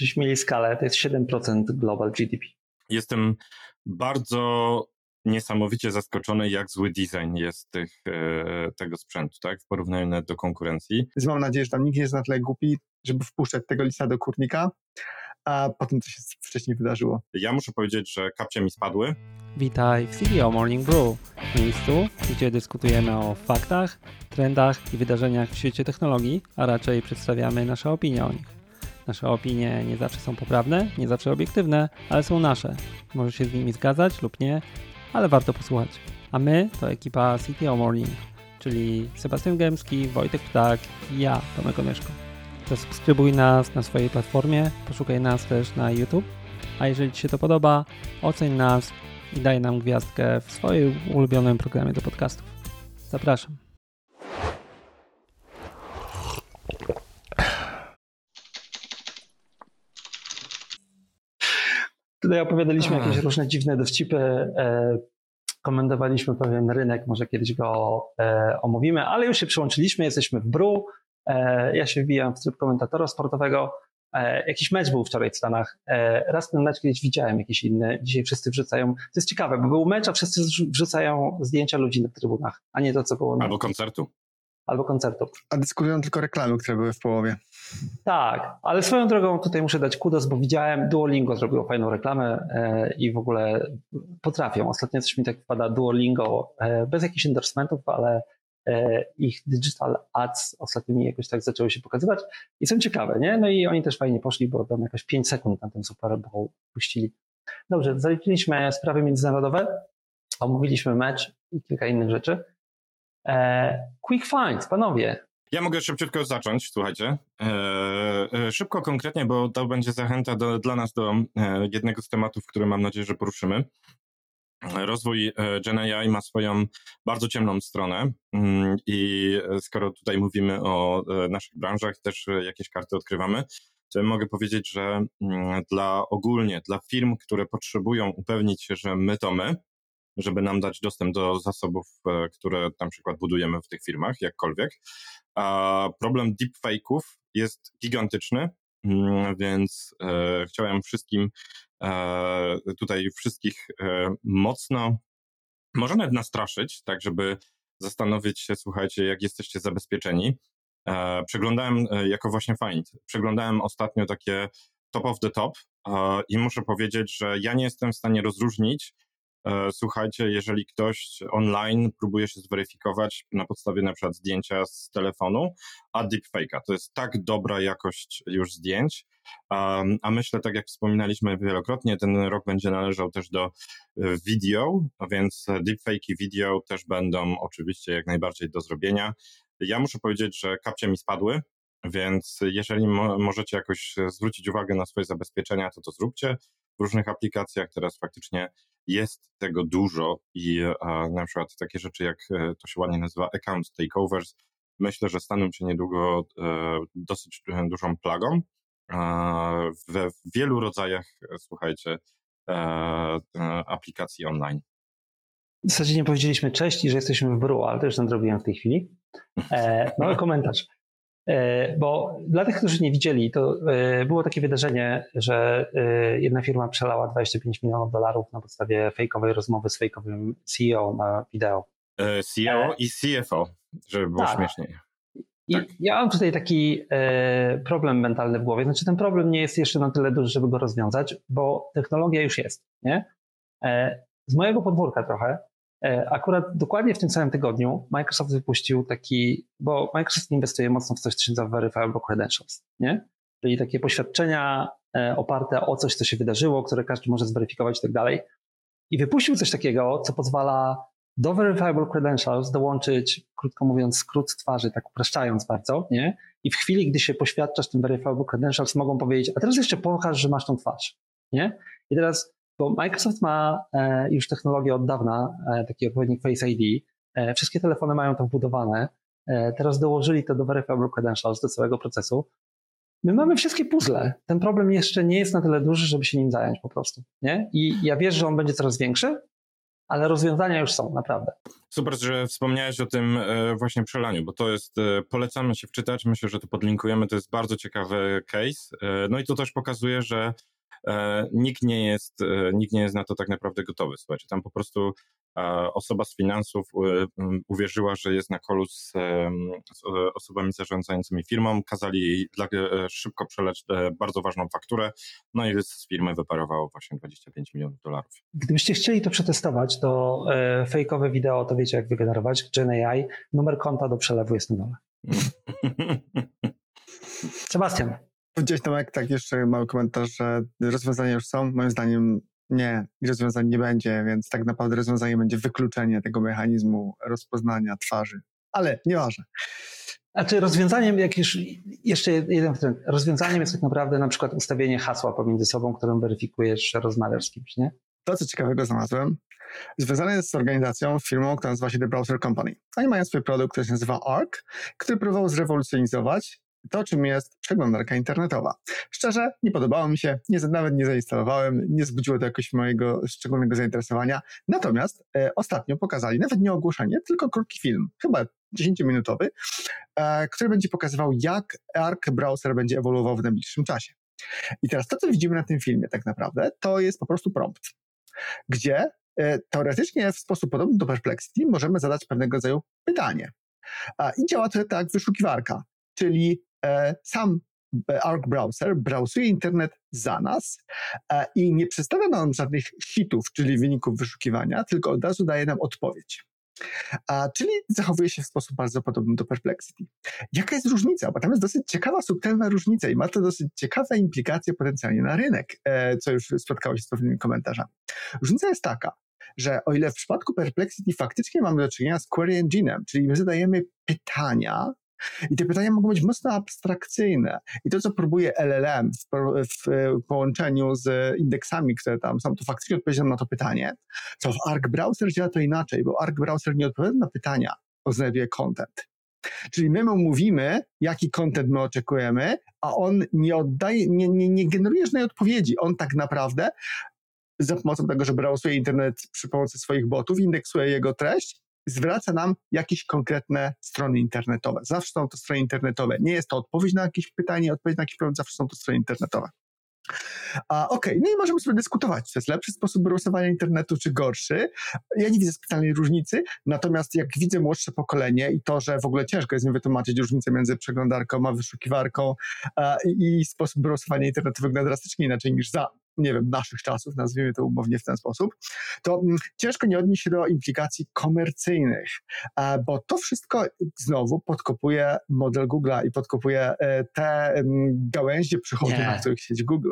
żeśmy mieli skalę, to jest 7% global GDP. Jestem bardzo niesamowicie zaskoczony, jak zły design jest tego sprzętu, tak? W porównaniu nawet do konkurencji. Więc mam nadzieję, że tam nikt nie jest na tyle głupi, żeby wpuszczać tego lisa do kurnika, a potem co się wcześniej wydarzyło. Ja muszę powiedzieć, że kapcie mi spadły. Witaj w CTO Morning Brew, miejscu, gdzie dyskutujemy o faktach, trendach i wydarzeniach w świecie technologii, a raczej przedstawiamy nasze opinie o nich. Nasze opinie nie zawsze są poprawne, nie zawsze obiektywne, ale są nasze. Możesz się z nimi zgadzać lub nie, ale warto posłuchać. A my to ekipa CTO Morning, czyli Sebastian Gębski, Wojtek Ptak i ja, Tomek Mieszko. Zasubskrybuj nas na swojej platformie, poszukaj nas też na YouTube, a jeżeli Ci się to podoba, oceń nas i daj nam gwiazdkę w swoim ulubionym programie do podcastów. Zapraszam. Tutaj opowiadaliśmy jakieś różne dziwne dowcipy, komentowaliśmy pewien rynek, może kiedyś go omówimy, ale już się przyłączyliśmy, jesteśmy w Brew, ja się wbijam w tryb komentatora sportowego, jakiś mecz był wczoraj w Stanach, raz ten mecz kiedyś widziałem, jakiś inny, dzisiaj wszyscy wrzucają, to jest ciekawe, bo był mecz, a wszyscy wrzucają zdjęcia ludzi na trybunach, a nie to, co było. Albo koncertu. A dyskutują tylko reklamy, które były w połowie. Tak, ale swoją drogą tutaj muszę dać kudos, bo widziałem, Duolingo zrobiło fajną reklamę i w ogóle potrafią. Ostatnio coś mi tak wpada Duolingo, bez jakichś endorsementów, ale ich digital ads ostatnimi jakoś tak zaczęły się pokazywać i są ciekawe, nie? No i oni też fajnie poszli, bo tam jakoś 5 sekund na ten Super Bowl puścili. Dobrze, zaliczyliśmy sprawy międzynarodowe, omówiliśmy mecz i kilka innych rzeczy. Quick find, panowie. Ja mogę szybciutko zacząć, słuchajcie. Szybko, konkretnie, bo to będzie zachęta dla nas do jednego z tematów, który mam nadzieję, że poruszymy. Rozwój Gen AI ma swoją bardzo ciemną stronę i skoro tutaj mówimy o naszych branżach, też jakieś karty odkrywamy, to mogę powiedzieć, że dla firm, które potrzebują upewnić się, że my to my, żeby nam dać dostęp do zasobów, które na przykład budujemy w tych firmach, jakkolwiek. A problem deepfake'ów jest gigantyczny, więc chciałem wszystkich mocno, może nawet nastraszyć, tak żeby zastanowić się, słuchajcie, jak jesteście zabezpieczeni. Przeglądałem ostatnio takie top of the top i muszę powiedzieć, że ja nie jestem w stanie rozróżnić, słuchajcie, jeżeli ktoś online próbuje się zweryfikować na podstawie na przykład zdjęcia z telefonu, a deepfake'a, to jest tak dobra jakość już zdjęć, a myślę, tak jak wspominaliśmy wielokrotnie, ten rok będzie należał też do video, a więc deepfake'i video też będą oczywiście jak najbardziej do zrobienia. Ja muszę powiedzieć, że kapcie mi spadły, więc jeżeli możecie jakoś zwrócić uwagę na swoje zabezpieczenia, to zróbcie. W różnych aplikacjach teraz faktycznie jest tego dużo i na przykład takie rzeczy jak to się ładnie nazywa account takeovers, myślę, że staną się niedługo dosyć dużą plagą we wielu rodzajach, słuchajcie, aplikacji online. W zasadzie nie powiedzieliśmy cześć i że jesteśmy w Brew, ale to już tam zrobiłem w tej chwili. Mały komentarz. Bo dla tych, którzy nie widzieli, to było takie wydarzenie, że jedna firma przelała $25 milionów na podstawie fejkowej rozmowy z fejkowym CEO na wideo. CEO i CFO, żeby było śmieszniej. Tak. I ja mam tutaj taki problem mentalny w głowie. Znaczy ten problem nie jest jeszcze na tyle duży, żeby go rozwiązać, bo technologia już jest, nie? Z mojego podwórka trochę. Akurat dokładnie w tym samym tygodniu Microsoft wypuścił bo Microsoft inwestuje mocno w coś, co się nazywa Verifiable Credentials, nie? Czyli takie poświadczenia oparte o coś, co się wydarzyło, które każdy może zweryfikować i tak dalej. I wypuścił coś takiego, co pozwala do Verifiable Credentials dołączyć, krótko mówiąc, skrót twarzy, tak upraszczając bardzo, nie? I w chwili, gdy się poświadczasz tym Verifiable Credentials, mogą powiedzieć, a teraz jeszcze pokaż, że masz tą twarz, nie? I teraz... Bo Microsoft ma już technologię od dawna, taki odpowiednik Face ID. Wszystkie telefony mają to wbudowane. Teraz dołożyli to do Verifiable Credentials, do całego procesu. My mamy wszystkie puzzle. Ten problem jeszcze nie jest na tyle duży, żeby się nim zająć po prostu, nie? I ja wierzę, że on będzie coraz większy, ale rozwiązania już są, naprawdę. Super, że wspomniałeś o tym właśnie przelaniu, bo to jest, polecamy się wczytać, myślę, że to podlinkujemy, to jest bardzo ciekawy case, no i to też pokazuje, że nikt nie jest na to tak naprawdę gotowy, słuchajcie, tam po prostu osoba z finansów uwierzyła, że jest na kolu z osobami zarządzającymi firmą, kazali jej szybko przelać bardzo ważną fakturę, no i z firmy wyparowało właśnie $25 milionów. Gdybyście chcieli to przetestować, to fejkowe wideo, to wiecie jak wygenerować, GenAI, numer konta do przelewu jest na dole. Sebastian. Gdzieś tam tak jeszcze mały komentarz, że rozwiązania już są, moim zdaniem nie, rozwiązań nie będzie, więc tak naprawdę rozwiązanie będzie wykluczenie tego mechanizmu rozpoznania twarzy, ale nieważne. Znaczy rozwiązaniem, jak już, jeszcze jeden trend, rozwiązaniem jest tak naprawdę na przykład ustawienie hasła pomiędzy sobą, którą weryfikujesz, że rozmawiasz z kimś, nie? To, co ciekawego znalazłem, związane jest z organizacją, firmą, która nazywa się The Browser Company. Oni mają swój produkt, który się nazywa Arc, który próbował zrewolucjonizować to, czym jest przeglądarka internetowa. Szczerze, nie podobało mi się, nawet nie zainstalowałem, nie wzbudziło to jakoś mojego szczególnego zainteresowania. Natomiast ostatnio pokazali, nawet nie ogłoszenie, tylko krótki film, chyba 10-minutowy, który będzie pokazywał, jak Arc Browser będzie ewoluował w najbliższym czasie. I teraz to, co widzimy na tym filmie tak naprawdę, to jest po prostu prompt, gdzie teoretycznie w sposób podobny do Perplexity możemy zadać pewnego rodzaju pytanie. I działa to tak wyszukiwarka, czyli sam Arc Browser browsuje internet za nas i nie przedstawia nam żadnych hitów, czyli wyników wyszukiwania, tylko od razu daje nam odpowiedź. Czyli zachowuje się w sposób bardzo podobny do Perplexity. Jaka jest różnica? Bo tam jest dosyć ciekawa, subtelna różnica i ma to dosyć ciekawe implikacje potencjalnie na rynek, co już spotkało się z pewnymi komentarzami. Różnica jest taka, że o ile w przypadku Perplexity faktycznie mamy do czynienia z query engine'em, czyli my zadajemy pytania, i te pytania mogą być mocno abstrakcyjne. I to, co próbuje LLM w połączeniu z indeksami, które tam są, to faktycznie odpowiedzią na to pytanie. Co w Arc Browser działa to inaczej, bo Arc Browser nie odpowiada na pytania, on znajduje content. Czyli my mu mówimy, jaki content my oczekujemy, a on nie oddaje, nie generuje żadnej odpowiedzi. On tak naprawdę za pomocą tego, że browsuje internet przy pomocy swoich botów, indeksuje jego treść, zwraca nam jakieś konkretne strony internetowe. Zawsze są to strony internetowe. Nie jest to odpowiedź na jakieś pytanie, odpowiedź na jakiś problem, zawsze są to strony internetowe. Okej, no i możemy sobie dyskutować, czy jest lepszy sposób browsowania internetu, czy gorszy. Ja nie widzę specjalnej różnicy, natomiast jak widzę młodsze pokolenie i to, że w ogóle ciężko jest mi wytłumaczyć różnicę między przeglądarką a wyszukiwarką i sposób browsowania internetu wygląda drastycznie inaczej niż za naszych czasów, nazwijmy to umownie w ten sposób, to ciężko nie odnieść się do implikacji komercyjnych, bo to wszystko znowu podkopuje model Google'a i podkopuje te gałęzie przychodu, na których siedzi Google.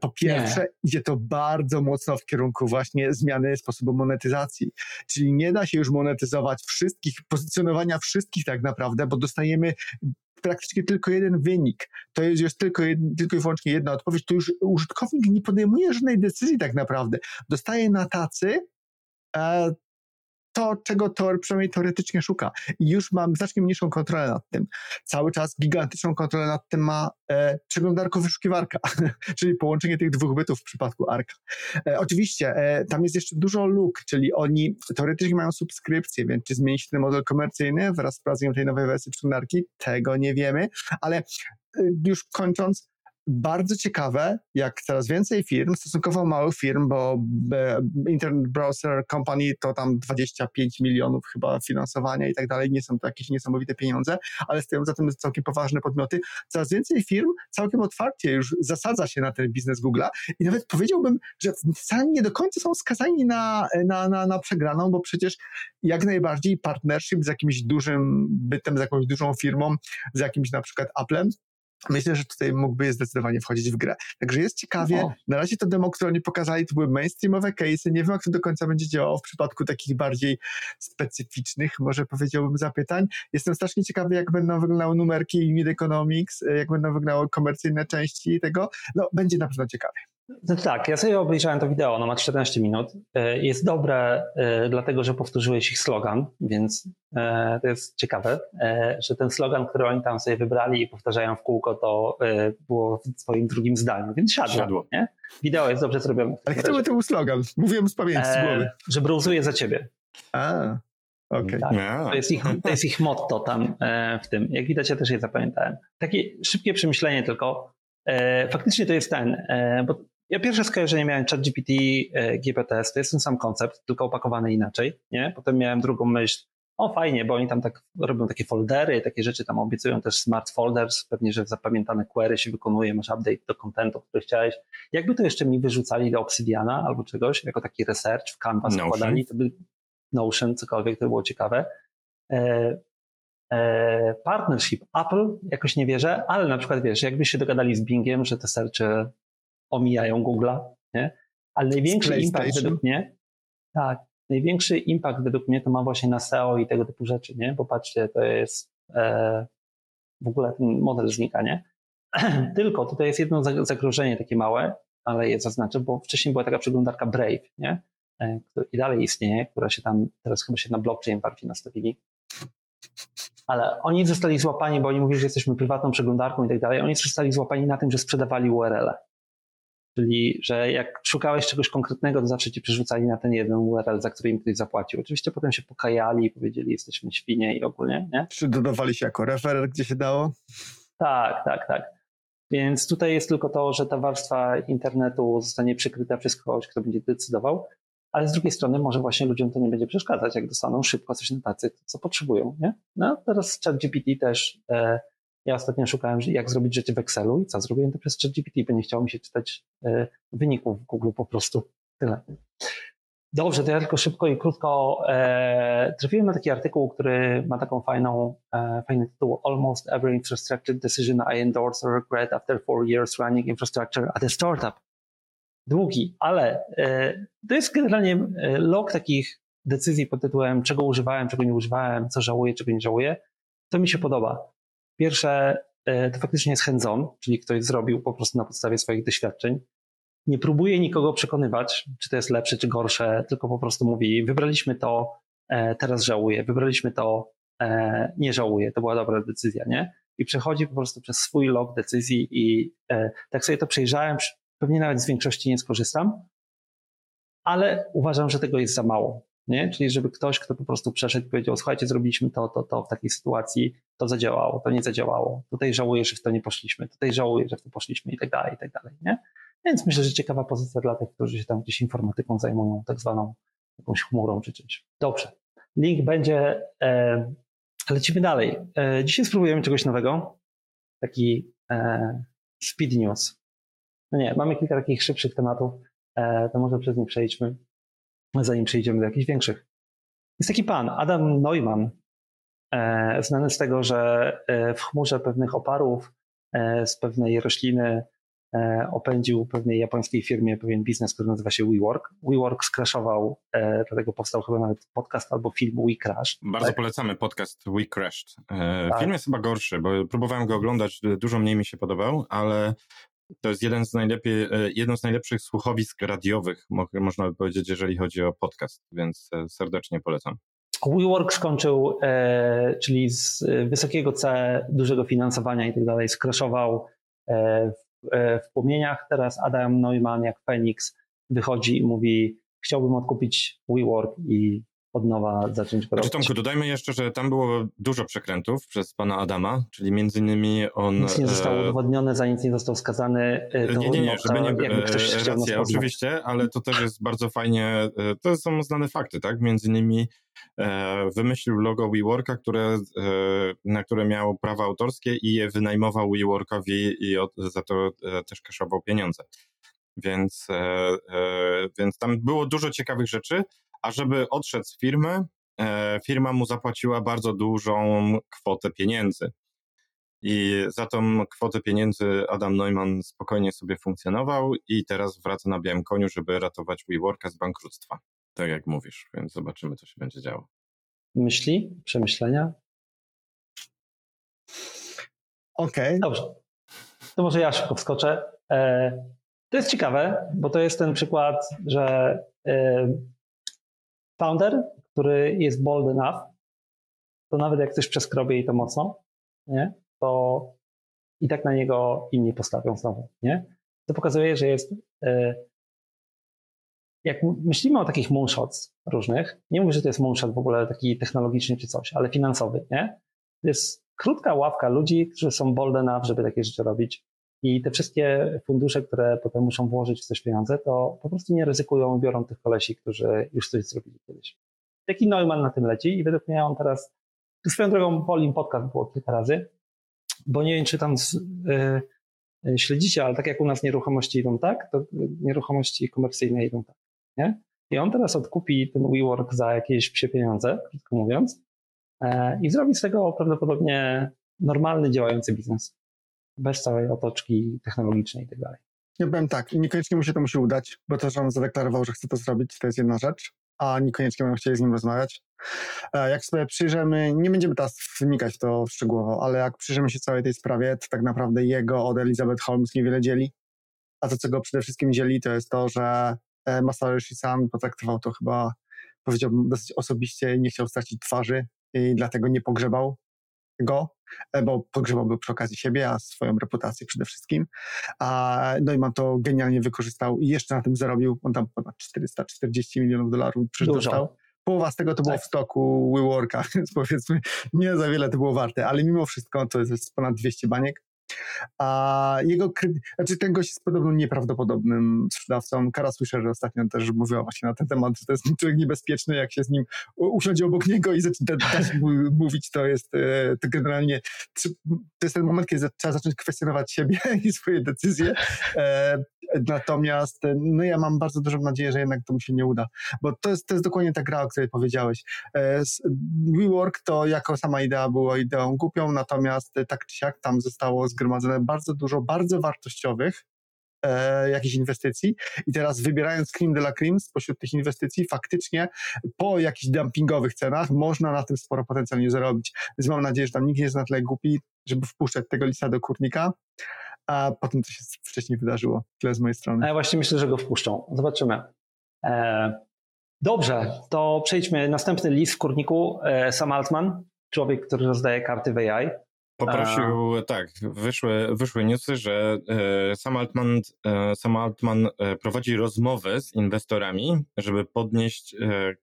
Po pierwsze, idzie to bardzo mocno w kierunku właśnie zmiany sposobu monetyzacji, czyli nie da się już monetyzować wszystkich, pozycjonowania wszystkich tak naprawdę, bo dostajemy praktycznie tylko jeden wynik, to jest już tylko i wyłącznie jedna odpowiedź, to już użytkownik nie podejmuje żadnej decyzji tak naprawdę. Dostaje na tacy to, czego przynajmniej teoretycznie szuka. I już mam znacznie mniejszą kontrolę nad tym. Cały czas gigantyczną kontrolę nad tym ma przeglądarko-wyszukiwarka, czyli połączenie tych dwóch bytów w przypadku Arca. Oczywiście tam jest jeszcze dużo luk, czyli oni teoretycznie mają subskrypcję, więc czy zmieni się ten model komercyjny wraz z wprowadzeniem tej nowej wersji przeglądarki? Tego nie wiemy, ale już kończąc, bardzo ciekawe, jak coraz więcej firm, stosunkowo małych firm, bo Internet Browser Company to tam 25 milionów chyba finansowania i tak dalej, nie są to jakieś niesamowite pieniądze, ale stoją za tym całkiem poważne podmioty. Coraz więcej firm całkiem otwarcie już zasadza się na ten biznes Google'a i nawet powiedziałbym, że wcale nie do końca są skazani na przegraną, bo przecież jak najbardziej partnership z jakimś dużym bytem, z jakąś dużą firmą, z jakimś na przykład Apple'em, myślę, że tutaj mógłby zdecydowanie wchodzić w grę. Także jest ciekawie. Na razie to demo, które oni pokazali, to były mainstreamowe case'y. Nie wiem, jak to do końca będzie działało w przypadku takich bardziej specyficznych, może powiedziałbym, zapytań. Jestem strasznie ciekawy, jak będą wyglądały numerki Unit Economics, jak będą wyglądały komercyjne części tego. No, będzie na pewno ciekawie. Tak, ja sobie obejrzałem to wideo, ono ma 14 minut. Jest dobre dlatego, że powtórzyłeś ich slogan, więc to jest ciekawe, że ten slogan, który oni tam sobie wybrali i powtarzają w kółko, to było w swoim drugim zdaniu, więc siadło. Nie? Wideo jest dobrze zrobione. Ale kto to był slogan? Mówiłem z pamięci, z głowy. Że browsuje za ciebie. A, okej. Tak, to jest ich motto tam w tym. Jak widać, ja też je zapamiętałem. Takie szybkie przemyślenie tylko. Faktycznie to jest ten, bo ja pierwsze skojarzenie miałem ChatGPT, GPTs, to jest ten sam koncept, tylko opakowany inaczej, nie? Potem miałem drugą myśl, o fajnie, bo oni tam tak robią takie foldery, takie rzeczy tam obiecują też smart folders, pewnie, że zapamiętane query się wykonuje, masz update do contentu, który chciałeś. Jakby to jeszcze mi wyrzucali do Obsidiana albo czegoś, jako taki research w Canvas wkładali, to by Notion, cokolwiek, to by było ciekawe. Partnership Apple, jakoś nie wierzę, ale na przykład wiesz, jakby się dogadali z Bingiem, że te searchy omijają Google'a, nie? Ale największy impact według mnie, tak, największy impact według mnie to ma właśnie na SEO i tego typu rzeczy, nie? Bo patrzcie, to jest w ogóle ten model znika, nie? Tylko tutaj jest jedno zagrożenie takie małe, ale je zaznaczę, bo wcześniej była taka przeglądarka Brave, nie? I dalej istnieje, która się tam, teraz chyba się na blockchain bardziej nastawili. Ale oni zostali złapani, bo oni mówili, że jesteśmy prywatną przeglądarką i tak dalej. Oni zostali złapani na tym, że sprzedawali URL-e. Czyli, że jak szukałeś czegoś konkretnego, to zawsze ci przerzucali na ten jeden URL, za który im ktoś zapłacił. Oczywiście potem się pokajali i powiedzieli, jesteśmy świnie i ogólnie, nie? Czy dodawali się jako referer, gdzie się dało? Tak. Więc tutaj jest tylko to, że ta warstwa internetu zostanie przykryta przez kogoś, kto będzie decydował. Ale z drugiej strony może właśnie ludziom to nie będzie przeszkadzać, jak dostaną szybko coś na tacy, co potrzebują, nie? No teraz ChatGPT też, ja ostatnio szukałem, jak zrobić rzeczy w Excelu i co, zrobiłem to przez ChatGPT, bo nie chciało mi się czytać wyników w Google po prostu. Tyle. Dobrze, to ja tylko szybko i krótko trafiłem na taki artykuł, który ma taką fajny tytuł Almost every infrastructure decision I endorse or regret after 4 years running infrastructure at a startup. Długi, ale to jest generalnie log takich decyzji pod tytułem czego używałem, czego nie używałem, co żałuję, czego nie żałuję. To mi się podoba. Pierwsze, to faktycznie jest hands-on, czyli ktoś zrobił po prostu na podstawie swoich doświadczeń. Nie próbuje nikogo przekonywać, czy to jest lepsze, czy gorsze, tylko po prostu mówi wybraliśmy to, teraz żałuję, wybraliśmy to, nie żałuję, to była dobra decyzja, nie? I przechodzi po prostu przez swój log decyzji i tak sobie to przejrzałem. Pewnie nawet z większości nie skorzystam, ale uważam, że tego jest za mało, nie? Czyli żeby ktoś, kto po prostu przeszedł i powiedział, słuchajcie, zrobiliśmy to w takiej sytuacji, to zadziałało, to nie zadziałało, tutaj żałuję, że w to nie poszliśmy, tutaj żałuję, że w to poszliśmy i tak dalej, nie? Więc myślę, że ciekawa pozycja dla tych, którzy się tam gdzieś informatyką zajmują, tak zwaną jakąś chmurą czy czymś. Dobrze, link będzie, lecimy dalej. Dzisiaj spróbujemy czegoś nowego, taki speed news. No nie, mamy kilka takich szybszych tematów, to może przez nie przejdźmy, zanim przejdziemy do jakichś większych. Jest taki pan, Adam Neumann, znany z tego, że w chmurze pewnych oparów z pewnej rośliny opędził pewnej japońskiej firmie pewien biznes, który nazywa się WeWork. WeWork skraszował, dlatego powstał chyba nawet podcast albo film WeCrashed. Bardzo tak? Polecamy podcast WeCrashed. Tak. Film jest chyba gorszy, bo próbowałem go oglądać, dużo mniej mi się podobał, ale... To jest jedno z najlepszych słuchowisk radiowych, można by powiedzieć, jeżeli chodzi o podcast, więc serdecznie polecam. WeWork skończył, czyli z wysokiego C, dużego finansowania i tak dalej, skraszował w płomieniach. Teraz Adam Neumann jak Feniks wychodzi i mówi, chciałbym odkupić WeWork i od nowa zacząć robić. Tomku, dodajmy jeszcze, że tam było dużo przekrętów przez pana Adama, czyli między innymi on... Nic nie zostało udowodnione, za nic nie został skazany. Nie, żeby nie było. Racja, oczywiście, ale to też jest bardzo fajnie, to są znane fakty, tak? Między innymi wymyślił logo WeWorka, na które miał prawa autorskie i je wynajmował WeWorkowi i za to też kaszował pieniądze. Więc tam było dużo ciekawych rzeczy, a żeby odszedł z firmy, firma mu zapłaciła bardzo dużą kwotę pieniędzy. I za tą kwotę pieniędzy Adam Neumann spokojnie sobie funkcjonował i teraz wraca na białym koniu, żeby ratować WeWorka z bankructwa. Tak jak mówisz, więc zobaczymy, co się będzie działo. Myśli? Przemyślenia? Okej. Dobrze. To może ja szybko wskoczę. To jest ciekawe, bo to jest ten przykład, że founder, który jest bold enough, to nawet jak coś przeskrobie i to mocno, nie, to i tak na niego inni postawią znowu, nie? To pokazuje, że jest... Jak myślimy o takich moonshots różnych, nie mówię, że to jest moonshot w ogóle taki technologiczny czy coś, ale finansowy, nie? To jest krótka ławka ludzi, którzy są bold enough, żeby takie rzeczy robić i te wszystkie fundusze, które potem muszą włożyć w coś pieniądze, to po prostu nie ryzykują, biorą tych kolesi, którzy już coś zrobili kiedyś. Taki Neumann na tym leci i według mnie on teraz, swoją drogą po nim podcast było kilka razy, bo nie wiem, czy tam śledzicie, ale tak jak u nas nieruchomości idą tak, to nieruchomości komercyjne idą tak, nie? I on teraz odkupi ten WeWork za jakieś psie pieniądze, krótko mówiąc, i zrobi z tego prawdopodobnie normalny, działający biznes. Bez całej otoczki technologicznej i tak dalej. Ja powiem tak, niekoniecznie mu się to musi udać, bo to, że on zadeklarował, że chce to zrobić, to jest jedna rzecz, a niekoniecznie będą chcieli z nim rozmawiać. Jak sobie przyjrzymy, nie będziemy teraz wnikać w to szczegółowo, ale jak przyjrzymy się całej tej sprawie, to tak naprawdę jego od Elizabeth Holmes niewiele dzieli, a to, co go przede wszystkim dzieli, to jest to, że Masayoshi Son potraktował to chyba, powiedziałbym, dosyć osobiście i nie chciał stracić twarzy i dlatego nie pogrzebał go, bo pogrzebałby przy okazji siebie, a swoją reputację przede wszystkim. Neumann to genialnie wykorzystał i jeszcze na tym zarobił. On tam ponad $440 milionów przeczytał. Połowa z tego to było w stoku WeWorka, więc powiedzmy nie za wiele to było warte, ale mimo wszystko to jest ponad 200 baniek. Ten gość jest podobno nieprawdopodobnym sprzedawcą. Kara słyszę, że ostatnio też mówiła właśnie na ten temat, że to jest człowiek niebezpieczny, jak się z nim usiądzie obok niego i zaczyna mówić, to generalnie to jest ten moment, kiedy trzeba zacząć kwestionować siebie i swoje decyzje. Natomiast ja mam bardzo dużą nadzieję, że jednak to mu się nie uda, bo to jest dokładnie ta gra, o której powiedziałeś. WeWork to jako sama idea była ideą głupią, natomiast tak czy siak tam zostało zgromadzone bardzo dużo bardzo wartościowych jakichś inwestycji i teraz wybierając cream de la cream spośród tych inwestycji faktycznie po jakichś dumpingowych cenach można na tym sporo potencjalnie zarobić. Więc mam nadzieję, że tam nikt nie jest na tyle głupi, żeby wpuszczać tego lisa do kurnika, a potem co się wcześniej wydarzyło. Tyle z mojej strony. Ja właśnie myślę, że go wpuszczą. Zobaczymy. Dobrze, to przejdźmy. Następny lis w kurniku. Sam Altman, człowiek, który rozdaje karty w AI. Poprosił, wyszły newsy, że Sam Altman prowadzi rozmowy z inwestorami, żeby podnieść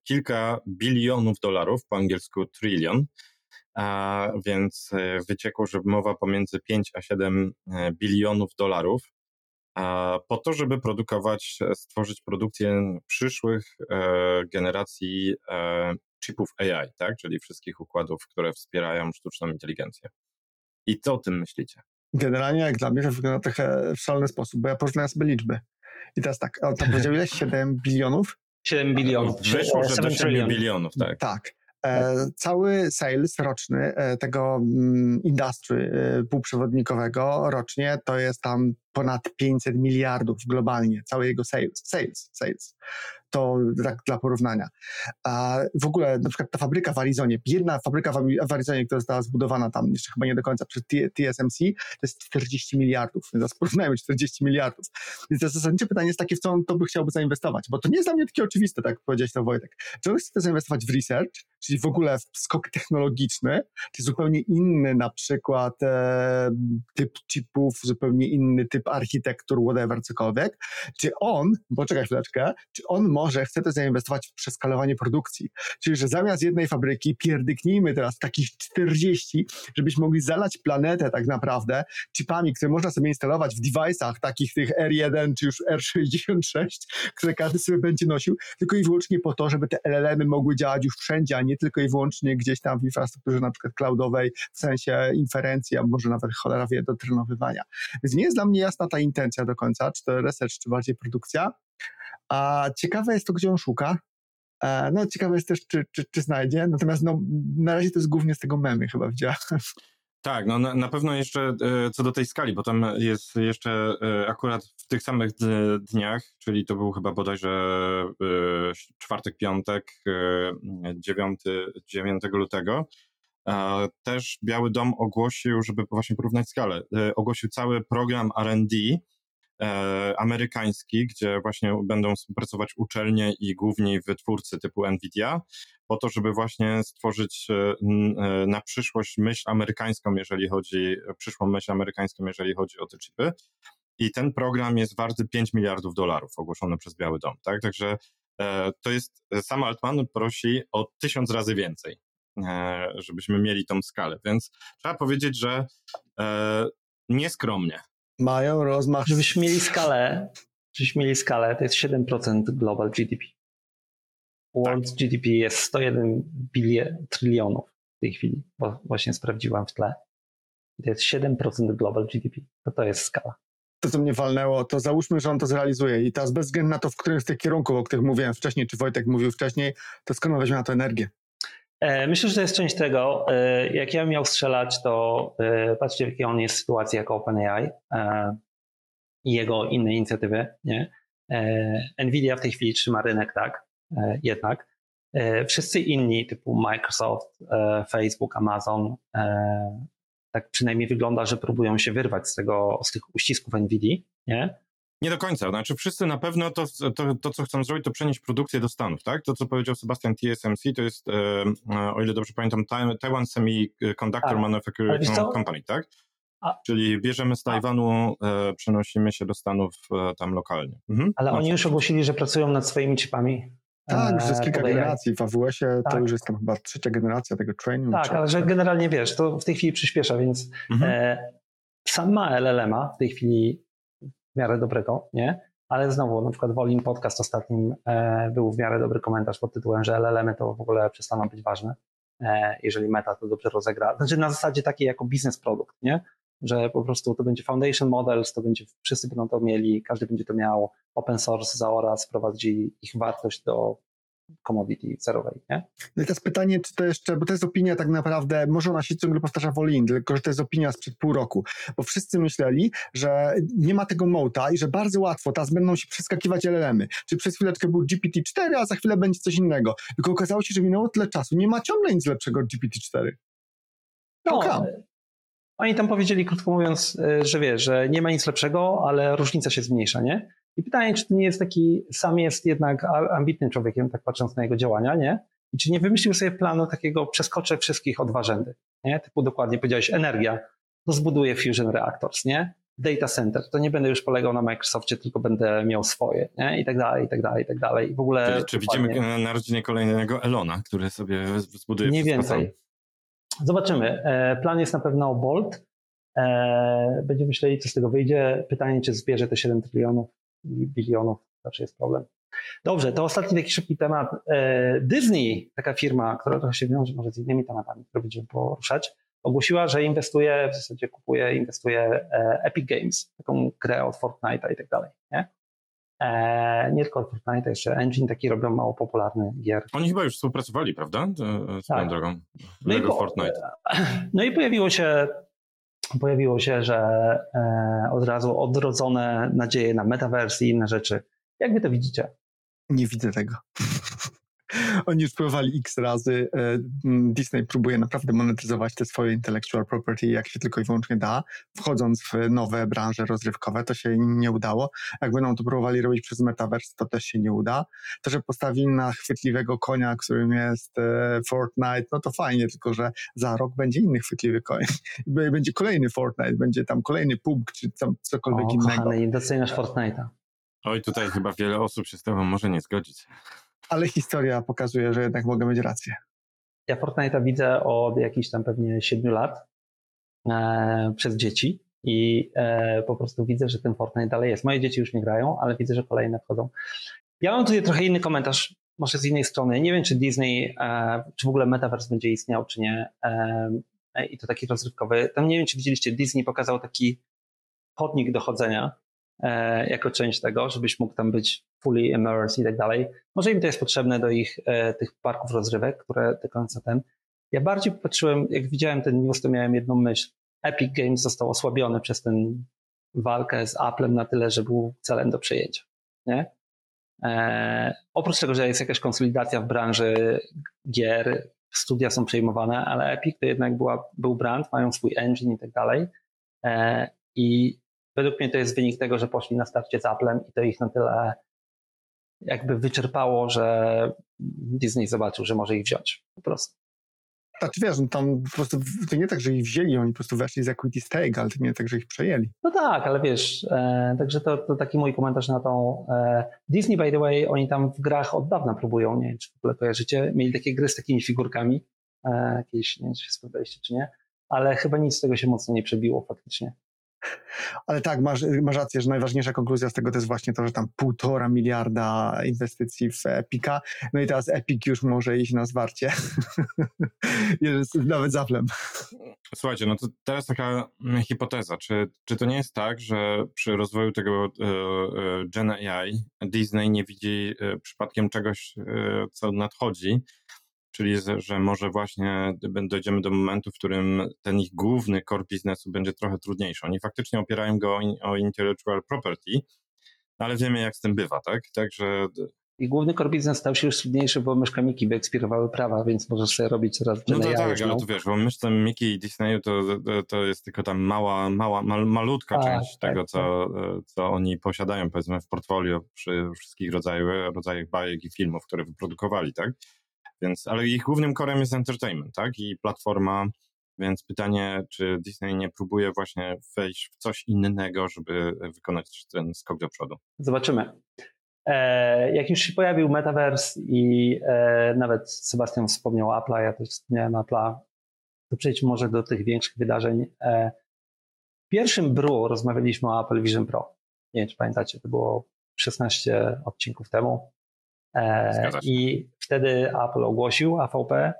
kilka bilionów dolarów, po angielsku trillion, więc wyciekło, że mowa pomiędzy 5 a 7 bilionów dolarów, po to, żeby stworzyć produkcję przyszłych generacji chipów AI, tak, czyli wszystkich układów, które wspierają sztuczną inteligencję. I co o tym myślicie? Generalnie jak dla mnie to wygląda trochę w szalony sposób, bo ja porównałem sobie liczby. I teraz tak, on tam powiedział ile? 7 bilionów? 7 bilionów. Wyszło, że do 7 bilionów, tak. Tak. Cały sales roczny tego industry półprzewodnikowego rocznie to jest tam ponad 500 miliardów globalnie, cały jego sales. To tak dla porównania. A w ogóle na przykład ta fabryka w Arizonie, jedna fabryka w Arizonie, która została zbudowana tam jeszcze chyba nie do końca przez TSMC, to jest 40 miliardów. Więc porównajmy 40 miliardów. Więc zasadnicze pytanie jest takie, w co on to by chciałby zainwestować, bo to nie jest dla mnie takie oczywiste, tak jak powiedziałeś to Wojtek. Czy on chce to zainwestować w research, czyli w ogóle w skok technologiczny, czy zupełnie inny na przykład typ chipów, zupełnie inny typ architektur, whatever, cokolwiek. Czy on, bo czekaj chwileczkę, czy on może chce to zainwestować w przeskalowanie produkcji. Czyli, że zamiast jednej fabryki pierdyknijmy teraz takich 40, żebyśmy mogli zalać planetę tak naprawdę chipami, które można sobie instalować w device'ach takich tych R1 czy już R66, które każdy sobie będzie nosił, tylko i wyłącznie po to, żeby te LLM-y mogły działać już wszędzie, a nie tylko i wyłącznie gdzieś tam w infrastrukturze na przykład cloudowej, w sensie inferencji, a może nawet cholera wie, dotrenowywania. Więc nie jest dla mnie jasna ta intencja do końca, czy to research, czy bardziej produkcja. A ciekawe jest to, gdzie on szuka. Ciekawe jest też, czy znajdzie. Natomiast na razie to jest głównie z tego memy chyba widziałem. Tak, na pewno jeszcze co do tej skali, bo tam jest jeszcze akurat w tych samych dniach, czyli to był chyba bodajże czwartek, piątek, 9 lutego, też Biały Dom ogłosił, żeby właśnie porównać skalę, ogłosił cały program R&D amerykański, gdzie właśnie będą współpracować uczelnie i główni wytwórcy typu Nvidia, po to, żeby właśnie stworzyć na przyszłość przyszłą myśl amerykańską, jeżeli chodzi o te chipy. I ten program jest warty $5 miliardów ogłoszony przez Biały Dom, tak? Także to jest, Sam Altman prosi o 1000 razy więcej, żebyśmy mieli tą skalę, więc trzeba powiedzieć, że nieskromnie. Mają rozmach, żebyśmy mieli skalę, to jest 7% global GDP. World tak. GDP jest 101 trylionów w tej chwili, bo właśnie sprawdziłam w tle. To jest 7% global GDP, to jest skala. To, co mnie walnęło, to załóżmy, że on to zrealizuje i teraz bez względu na to, w którym z tych kierunków, o których mówiłem wcześniej, czy Wojtek mówił wcześniej, to skąd on weźmie na to energię? Myślę, że to jest część tego. Jak ja bym miał strzelać, to patrzcie, w jakiej on jest sytuacji jako OpenAI i jego inne inicjatywy. Nie? Nvidia w tej chwili trzyma rynek, tak? Jednak. Wszyscy inni, typu Microsoft, Facebook, Amazon, tak przynajmniej wygląda, że próbują się wyrwać z tych uścisków Nvidii, nie? Nie do końca, znaczy wszyscy na pewno to co chcą zrobić, to przenieść produkcję do Stanów, tak? To, co powiedział Sebastian TSMC, to jest, o ile dobrze pamiętam, Taiwan Semiconductor Manufacturing Company, tak? Czyli bierzemy z Tajwanu, przenosimy się do Stanów tam lokalnie. Mhm. Ale oni już ogłosili, że pracują nad swoimi chipami. Tak, już jest kilka generacji. W AWS-ie to już jest tam chyba 3. generacja tego trainingu. Tak, ale że generalnie wiesz, to w tej chwili przyspiesza, więc sam ma LLM-a w tej chwili w miarę dobrego, nie? Ale znowu, na przykład w Olin Podcast ostatnim był w miarę dobry komentarz pod tytułem, że LLM-y to w ogóle przestaną być ważne, jeżeli Meta to dobrze rozegra. Znaczy na zasadzie takiej jako biznes produkt, nie? Że po prostu to będzie foundation models, to będzie, wszyscy będą to mieli, każdy będzie to miał, open source zaoraz prowadzi ich wartość do commodity zerowej, nie? No i teraz pytanie, czy to jeszcze, bo to jest opinia tak naprawdę, może ona się ciągle powtarza w Olin, tylko że to jest opinia sprzed pół roku, bo wszyscy myśleli, że nie ma tego mołta i że bardzo łatwo teraz będą się przeskakiwać LLM-y, czyli przez chwileczkę był GPT-4, a za chwilę będzie coś innego, tylko okazało się, że minęło tyle czasu, nie ma ciągle nic lepszego od GPT-4. No. Oni tam powiedzieli, krótko mówiąc, że wie, że nie ma nic lepszego, ale różnica się zmniejsza, nie? I pytanie, czy to nie jest taki, sam jest jednak ambitnym człowiekiem, tak patrząc na jego działania, nie? I czy nie wymyślił sobie planu takiego przeskoczę wszystkich od warzędy, nie? Typu dokładnie powiedziałeś energia, to zbuduję Fusion Reactors, nie? Data Center, to nie będę już polegał na Microsoftie, tylko będę miał swoje, nie? I tak dalej, i tak dalej, i tak dalej. I w ogóle... Czy dokładnie... widzimy narodziny kolejnego Elona, który sobie zbuduje wszystko więcej. Zobaczymy. Plan jest na pewno bold. Będziemy myśleli, co z tego wyjdzie. Pytanie, czy zbierze te 7 trylionów i bilionów. Zawsze jest problem. Dobrze, to ostatni taki szybki temat. Disney, taka firma, która trochę się wiąże może z innymi tematami, które będziemy poruszać, ogłosiła, że inwestuje, w zasadzie kupuje, inwestuje Epic Games, taką grę od Fortnite'a i tak dalej, nie? Nie tylko od Fortnite'a, jeszcze Engine taki robią mało popularny gier. Oni chyba już współpracowali, prawda? Swoją drogą. Lego Fortnite. No i pojawiło się, że od razu odrodzone nadzieje na metaverse i inne rzeczy. Jak wy to widzicie? Nie widzę tego. Oni już próbowali x razy. Disney próbuje naprawdę monetyzować te swoje intellectual property, jak się tylko i wyłącznie da. Wchodząc w nowe branże rozrywkowe, to się nie udało. Jak będą to próbowali robić przez metaverse, to też się nie uda. To, że postawili na chwytliwego konia, którym jest Fortnite, no to fajnie, tylko że za rok będzie inny chwytliwy koń. Będzie kolejny Fortnite, będzie tam kolejny PUBG, czy tam cokolwiek innego. Ale i doceniasz Fortnite'a. Oj, tutaj chyba wiele osób się z tobą może nie zgodzić. Ale historia pokazuje, że jednak mogę mieć rację. Ja Fortnite'a widzę od jakichś tam pewnie 7 lat przez dzieci i po prostu widzę, że ten Fortnite dalej jest. Moje dzieci już nie grają, ale widzę, że kolejne wchodzą. Ja mam tutaj trochę inny komentarz, może z innej strony. Nie wiem, czy Disney, czy w ogóle Metaverse będzie istniał, czy nie. I to taki rozrywkowy. Tam nie wiem, czy widzieliście, Disney pokazał taki chodnik do chodzenia jako część tego, żebyś mógł tam być fully immersed i tak dalej. Może im to jest potrzebne do ich tych parków rozrywek, które tylko co ten. Ja bardziej patrzyłem, jak widziałem ten news, to miałem jedną myśl. Epic Games został osłabiony przez tę walkę z Apple'em na tyle, że był celem do przejęcia. Nie? Oprócz tego, że jest jakaś konsolidacja w branży gier, studia są przejmowane, ale Epic to jednak był brand, mają swój engine i tak dalej. I Według mnie to jest wynik tego, że poszli na starcie z Applem i to ich na tyle jakby wyczerpało, że Disney zobaczył, że może ich wziąć po prostu. A ty wiesz, no tam po prostu to nie tak, że ich wzięli, oni po prostu weszli z equity stake, ale to nie tak, że ich przejęli. No tak, ale wiesz, także to taki mój komentarz na tą Disney, by the way, oni tam w grach od dawna próbują, nie wiem, czy w ogóle kojarzycie, mieli takie gry z takimi figurkami, jakieś, nie wiem, czy się spodziewaliście, czy nie, ale chyba nic z tego się mocno nie przebiło faktycznie. Ale tak, masz rację, że najważniejsza konkluzja z tego to jest właśnie to, że tam 1,5 miliarda inwestycji w Epica, no i teraz Epic już może iść na zwarcie, nawet z Applem. Słuchajcie, no to teraz taka hipoteza, czy to nie jest tak, że przy rozwoju tego Gen AI Disney nie widzi przypadkiem czegoś, co nadchodzi, czyli że może właśnie dojdziemy do momentu, w którym ten ich główny core biznesu będzie trochę trudniejszy. Oni faktycznie opierają go o intellectual property, ale wiemy, jak z tym bywa, tak? Także... I główny core biznes stał się już trudniejszy, bo myszka Miki wyekspirowały prawa, więc możesz sobie robić coraz więcej. No to tak, ale tu wiesz, bo myszce Miki i Disneyu to jest tylko tam malutka część tego, co oni posiadają, powiedzmy, w portfolio przy wszystkich rodzajach bajek i filmów, które wyprodukowali, tak? Więc, ale ich głównym korem jest entertainment, tak? I platforma, więc pytanie, czy Disney nie próbuje właśnie wejść w coś innego, żeby wykonać ten skok do przodu? Zobaczymy. Jak już się pojawił Metaverse i nawet Sebastian wspomniał o Apple'a, ja też wspomniałem Apple'a, to przejdźmy może do tych większych wydarzeń. W pierwszym Brew rozmawialiśmy o Apple Vision Pro. Nie wiem, czy pamiętacie, to było 16 odcinków temu. I wtedy Apple ogłosił AVP,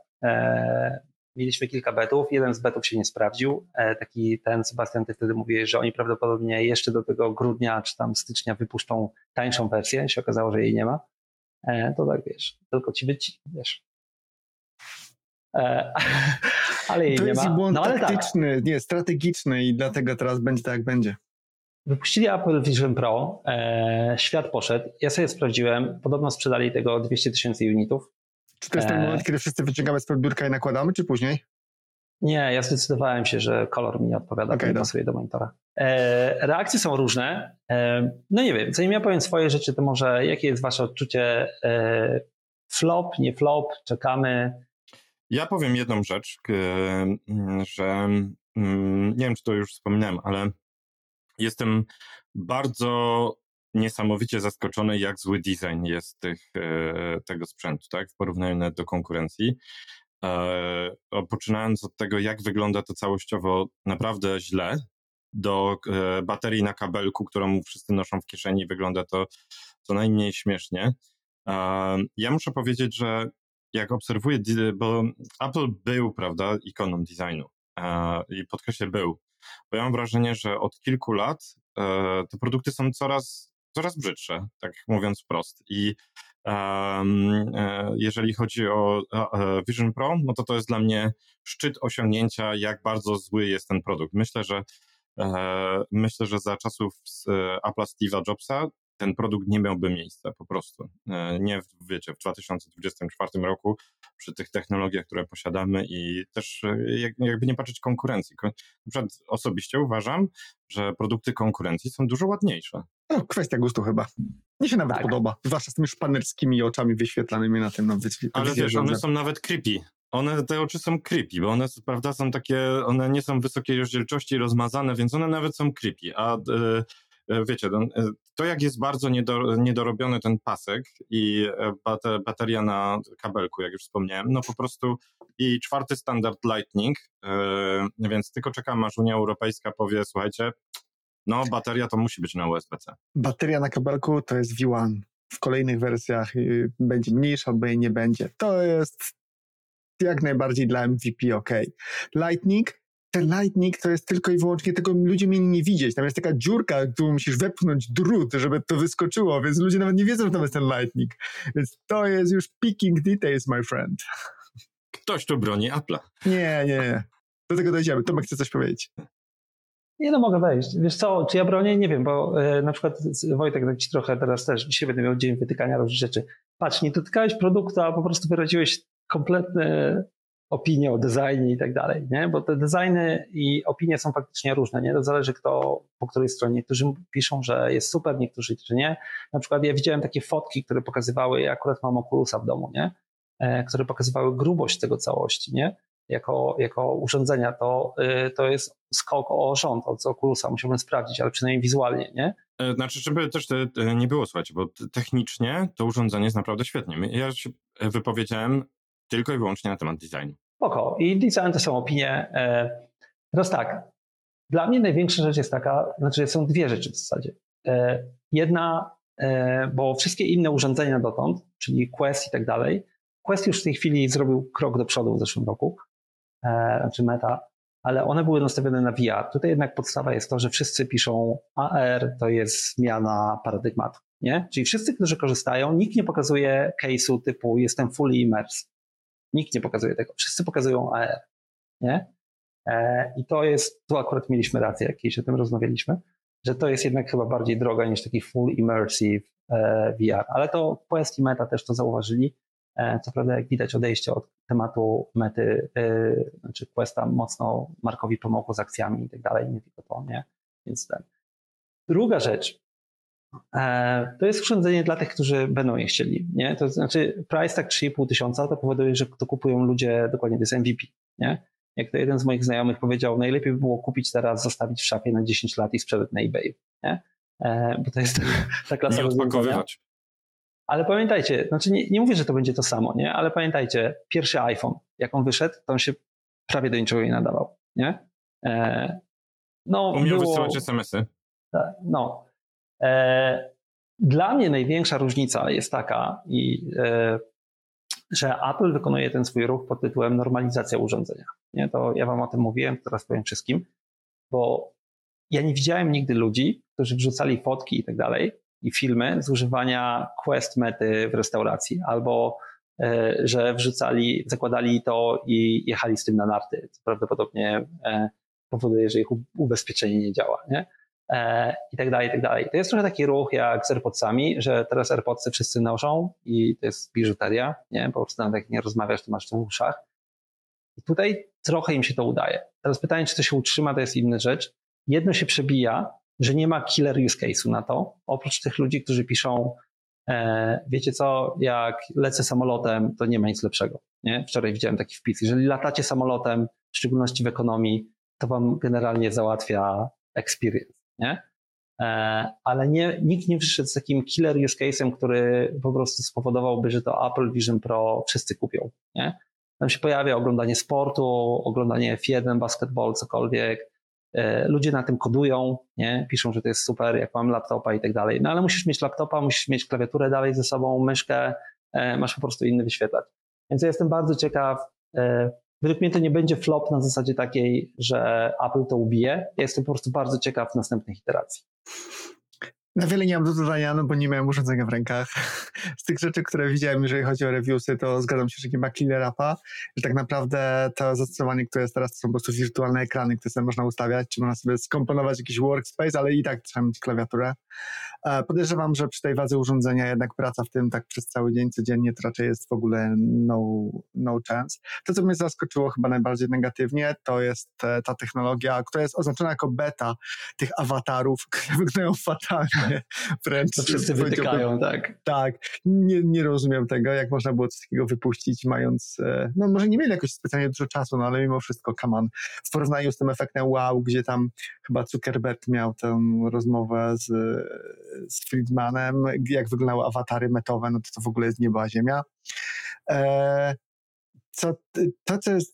mieliśmy kilka betów, jeden z betów się nie sprawdził, taki ten Sebastian, ty wtedy mówiłeś, że oni prawdopodobnie jeszcze do tego grudnia czy tam stycznia wypuszczą tańszą wersję, się okazało, że jej nie ma, to tak wiesz, tylko ci wyci, wiesz. Ale jej to nie ma. To jest błąd taktyczny, tak. Nie, strategiczny i dlatego teraz będzie tak jak będzie. Wypuścili Apple Vision Pro, świat poszedł, ja sobie sprawdziłem, podobno sprzedali tego 200,000 unitów. Czy to jest ten moment, kiedy wszyscy wyciągamy spod biurka i nakładamy, czy później? Nie, ja zdecydowałem się, że kolor mi nie odpowiada, okay, to pasuje do monitora. Reakcje są różne, no nie wiem, zanim ja powiem swoje rzeczy, to może jakie jest wasze odczucie, flop, nie flop, czekamy? Ja powiem jedną rzecz, że nie wiem, czy to już wspominałem, ale jestem bardzo niesamowicie zaskoczony, jak zły design jest tego sprzętu, tak? W porównaniu nawet do konkurencji. Poczynając od tego, jak wygląda to całościowo naprawdę źle, do baterii na kabelku, którą wszyscy noszą w kieszeni, wygląda to co najmniej śmiesznie. Ja muszę powiedzieć, że jak obserwuję, bo Apple był, prawda, ikoną designu i podkreślę był. Bo ja mam wrażenie, że od kilku lat te produkty są coraz brzydsze, tak mówiąc wprost. I jeżeli chodzi o Vision Pro, no to jest dla mnie szczyt osiągnięcia, jak bardzo zły jest ten produkt. Myślę, że za czasów Apple'a Steve'a Jobsa ten produkt nie miałby miejsca po prostu. Nie, wiecie, w 2024 roku przy tych technologiach, które posiadamy i też jakby nie patrzeć konkurencji. Na przykład osobiście uważam, że produkty konkurencji są dużo ładniejsze. No, kwestia gustu chyba. Mnie się nawet podoba, zwłaszcza z tymi szpanerskimi oczami wyświetlanymi na tym. Ale wiesz, one są nawet creepy. Te oczy są creepy, bo one, prawda, są takie, one nie są wysokiej rozdzielczości, rozmazane, więc one nawet są creepy, a wiecie, to jak jest bardzo niedorobiony ten pasek i bateria na kabelku, jak już wspomniałem, no po prostu i 4. standard Lightning, więc tylko czekam, aż Unia Europejska powie, słuchajcie, no bateria to musi być na USB-C. Bateria na kabelku to jest V1. W kolejnych wersjach będzie mniejsza, albo jej nie będzie. To jest jak najbardziej dla MVP ok. Lightning to jest tylko i wyłącznie tego ludzie mieli nie widzieć. Tam jest taka dziurka, którą musisz wepchnąć drut, żeby to wyskoczyło, więc ludzie nawet nie wiedzą, że tam jest ten Lightning. Więc to jest już picking details, my friend. Ktoś tu broni Apple'a. Nie. Do tego dojdziemy. Tomek chce coś powiedzieć. Nie, no mogę wejść. Wiesz co, czy ja bronię? Nie wiem, bo na przykład Wojtek, tak ci trochę teraz też, dzisiaj będę miał dzień wytykania różnych rzeczy. Patrz, nie dotykałeś produktu, a po prostu wyraziłeś kompletny opinie o designie i tak dalej, nie? Bo te designy i opinie są faktycznie różne, nie? To zależy kto, po której stronie. Niektórzy piszą, że jest super, niektórzy, że nie. Na przykład ja widziałem takie fotki, które pokazywały, ja akurat mam Oculusa w domu, nie? Które pokazywały grubość tego całości, nie? Jako urządzenia, to jest skok o rząd od Oculusa, musiałbym sprawdzić, ale przynajmniej wizualnie, nie? Znaczy, żeby też nie było, słuchajcie, bo technicznie to urządzenie jest naprawdę świetnie. Ja się wypowiedziałem tylko i wyłącznie na temat designu. Spoko. I design to są opinie. Teraz tak, dla mnie największa rzecz jest taka, znaczy są dwie rzeczy w zasadzie. Jedna, bo wszystkie inne urządzenia dotąd, czyli Quest i tak dalej, Quest już w tej chwili zrobił krok do przodu w zeszłym roku, znaczy Meta, ale one były nastawione na VR. Tutaj jednak podstawa jest to, że wszyscy piszą AR, to jest zmiana paradygmatu, nie? Czyli wszyscy, którzy korzystają, nikt nie pokazuje case'u typu jestem fully immersed. Nikt nie pokazuje tego. Wszyscy pokazują AR, nie? I to jest, tu akurat mieliśmy rację, jakieś o tym rozmawialiśmy, że to jest jednak chyba bardziej droga niż taki full immersive VR. Ale to Quest i Meta też to zauważyli. Co prawda, jak widać, odejście od tematu Mety, znaczy Questa mocno Markowi pomogło z akcjami i tak dalej, nie tylko to, nie? Więc ten. Druga rzecz, to jest urządzenie dla tych, którzy będą je chcieli, nie? To znaczy price tag 3,5 tysiąca to powoduje, że to kupują ludzie, dokładnie to jest MVP, nie? Jak to jeden z moich znajomych powiedział, najlepiej by było kupić teraz, zostawić w szafie na 10 lat i sprzedać na eBayu, nie? Bo to jest ta klasa. Nie odpakowywać. Ale pamiętajcie, znaczy nie mówię, że to będzie to samo, nie? Ale pamiętajcie, pierwszy iPhone, jak on wyszedł, to on się prawie do niczego nie nadawał, nie? Umiał wysyłać SMS-y. Tak, no. Dla mnie największa różnica jest taka, że Apple wykonuje ten swój ruch pod tytułem normalizacja urządzenia. Nie? To ja wam o tym mówiłem, teraz powiem wszystkim, bo ja nie widziałem nigdy ludzi, którzy wrzucali fotki i tak dalej, i filmy z używania Quest Mety w restauracji, albo że wrzucali, zakładali to i jechali z tym na narty, co prawdopodobnie powoduje, że ich ubezpieczenie nie działa, nie? I tak dalej, i tak dalej. To jest trochę taki ruch jak z AirPodsami, że teraz AirPodsy wszyscy noszą i to jest biżuteria, nie? Po prostu nawet jak nie rozmawiasz, to masz to w uszach. I tutaj trochę im się to udaje. Teraz pytanie, czy to się utrzyma, to jest inna rzecz. Jedno się przebija, że nie ma killer use case'u na to, oprócz tych ludzi, którzy piszą wiecie co, jak lecę samolotem, to nie ma nic lepszego, nie? Wczoraj widziałem taki wpis, jeżeli latacie samolotem, w szczególności w ekonomii, to wam generalnie załatwia experience, nie? Ale nikt nie wyszedł z takim killer use case'em, który po prostu spowodowałby, że to Apple Vision Pro wszyscy kupią, nie? Tam się pojawia oglądanie sportu, oglądanie F1, basketball, cokolwiek. Ludzie na tym kodują, nie? Piszą, że to jest super, jak mam laptopa i tak dalej. No ale musisz mieć laptopa, musisz mieć klawiaturę dalej ze sobą, myszkę, masz po prostu inny wyświetlacz. Więc ja jestem bardzo ciekaw. Według mnie to nie będzie flop na zasadzie takiej, że Apple to ubije. Ja jestem po prostu bardzo ciekaw następnych iteracji. Na wiele nie mam do dodania, no bo nie miałem urządzenia w rękach. Z tych rzeczy, które widziałem, jeżeli chodzi o reviewsy, to zgadzam się, że nie ma killer appa, że tak naprawdę to zastosowanie, które jest teraz, to są po prostu wirtualne ekrany, które sobie można ustawiać, czy można sobie skomponować jakiś workspace, ale i tak trzeba mieć klawiaturę. Podejrzewam, że przy tej wadze urządzenia jednak praca w tym tak przez cały dzień, codziennie to raczej jest w ogóle no chance. To, co mnie zaskoczyło chyba najbardziej negatywnie, to jest ta technologia, która jest oznaczona jako beta tych awatarów, które wyglądają fatalnie. Wręcz to wszyscy wytykają, tak. Tak, nie rozumiem tego, jak można było coś takiego wypuścić, mając, no może nie mieli jakoś specjalnie dużo czasu, no ale mimo wszystko, come on. W porównaniu z tym efektem wow, gdzie tam chyba Zuckerberg miał tę rozmowę z Friedmanem, jak wyglądały awatary metowe, no to w ogóle jest nieba, ziemia. Co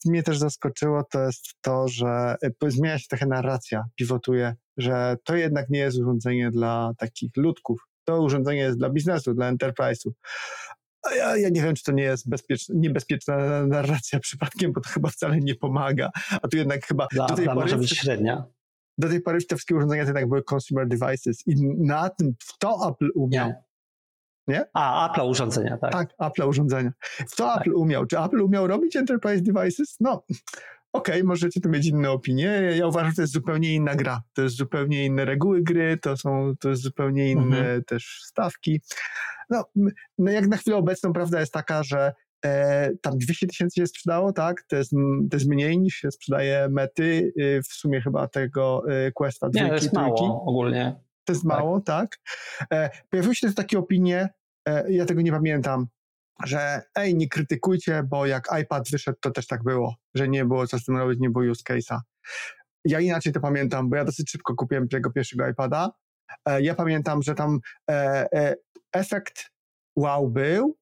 mnie też zaskoczyło, to jest to, że zmienia się trochę narracja, pivotuje, że to jednak nie jest urządzenie dla takich ludków. To urządzenie jest dla biznesu, dla enterprise'u. A ja nie wiem, czy to nie jest niebezpieczna narracja przypadkiem, bo to chyba wcale nie pomaga. A tu jednak chyba... może być średnia. Do tej pory te wszystkie urządzenia to jednak były consumer devices i na tym to Apple umiał. Nie? A, Apple urządzenia, tak. Tak, Apple urządzenia. To tak. Apple umiał. Czy Apple umiał robić enterprise devices? No... Okej, możecie tu mieć inne opinie. Ja uważam, że to jest zupełnie inna gra. To jest zupełnie inne reguły gry, to jest zupełnie inne też stawki. No, jak na chwilę obecną prawda jest taka, że Tam 200 tysięcy się sprzedało, tak? To jest mniej niż się sprzedaje Mety, w sumie chyba tego Questa. Nie, to jest mało ogólnie. To jest mało, tak? Pojawiły się też takie opinie, ja tego nie pamiętam, że nie krytykujcie, bo jak iPad wyszedł, to też tak było, że nie było co z tym robić, nie było use case'a. Ja inaczej to pamiętam, bo ja dosyć szybko kupiłem tego pierwszego iPada. Ja pamiętam, że tam efekt wow był,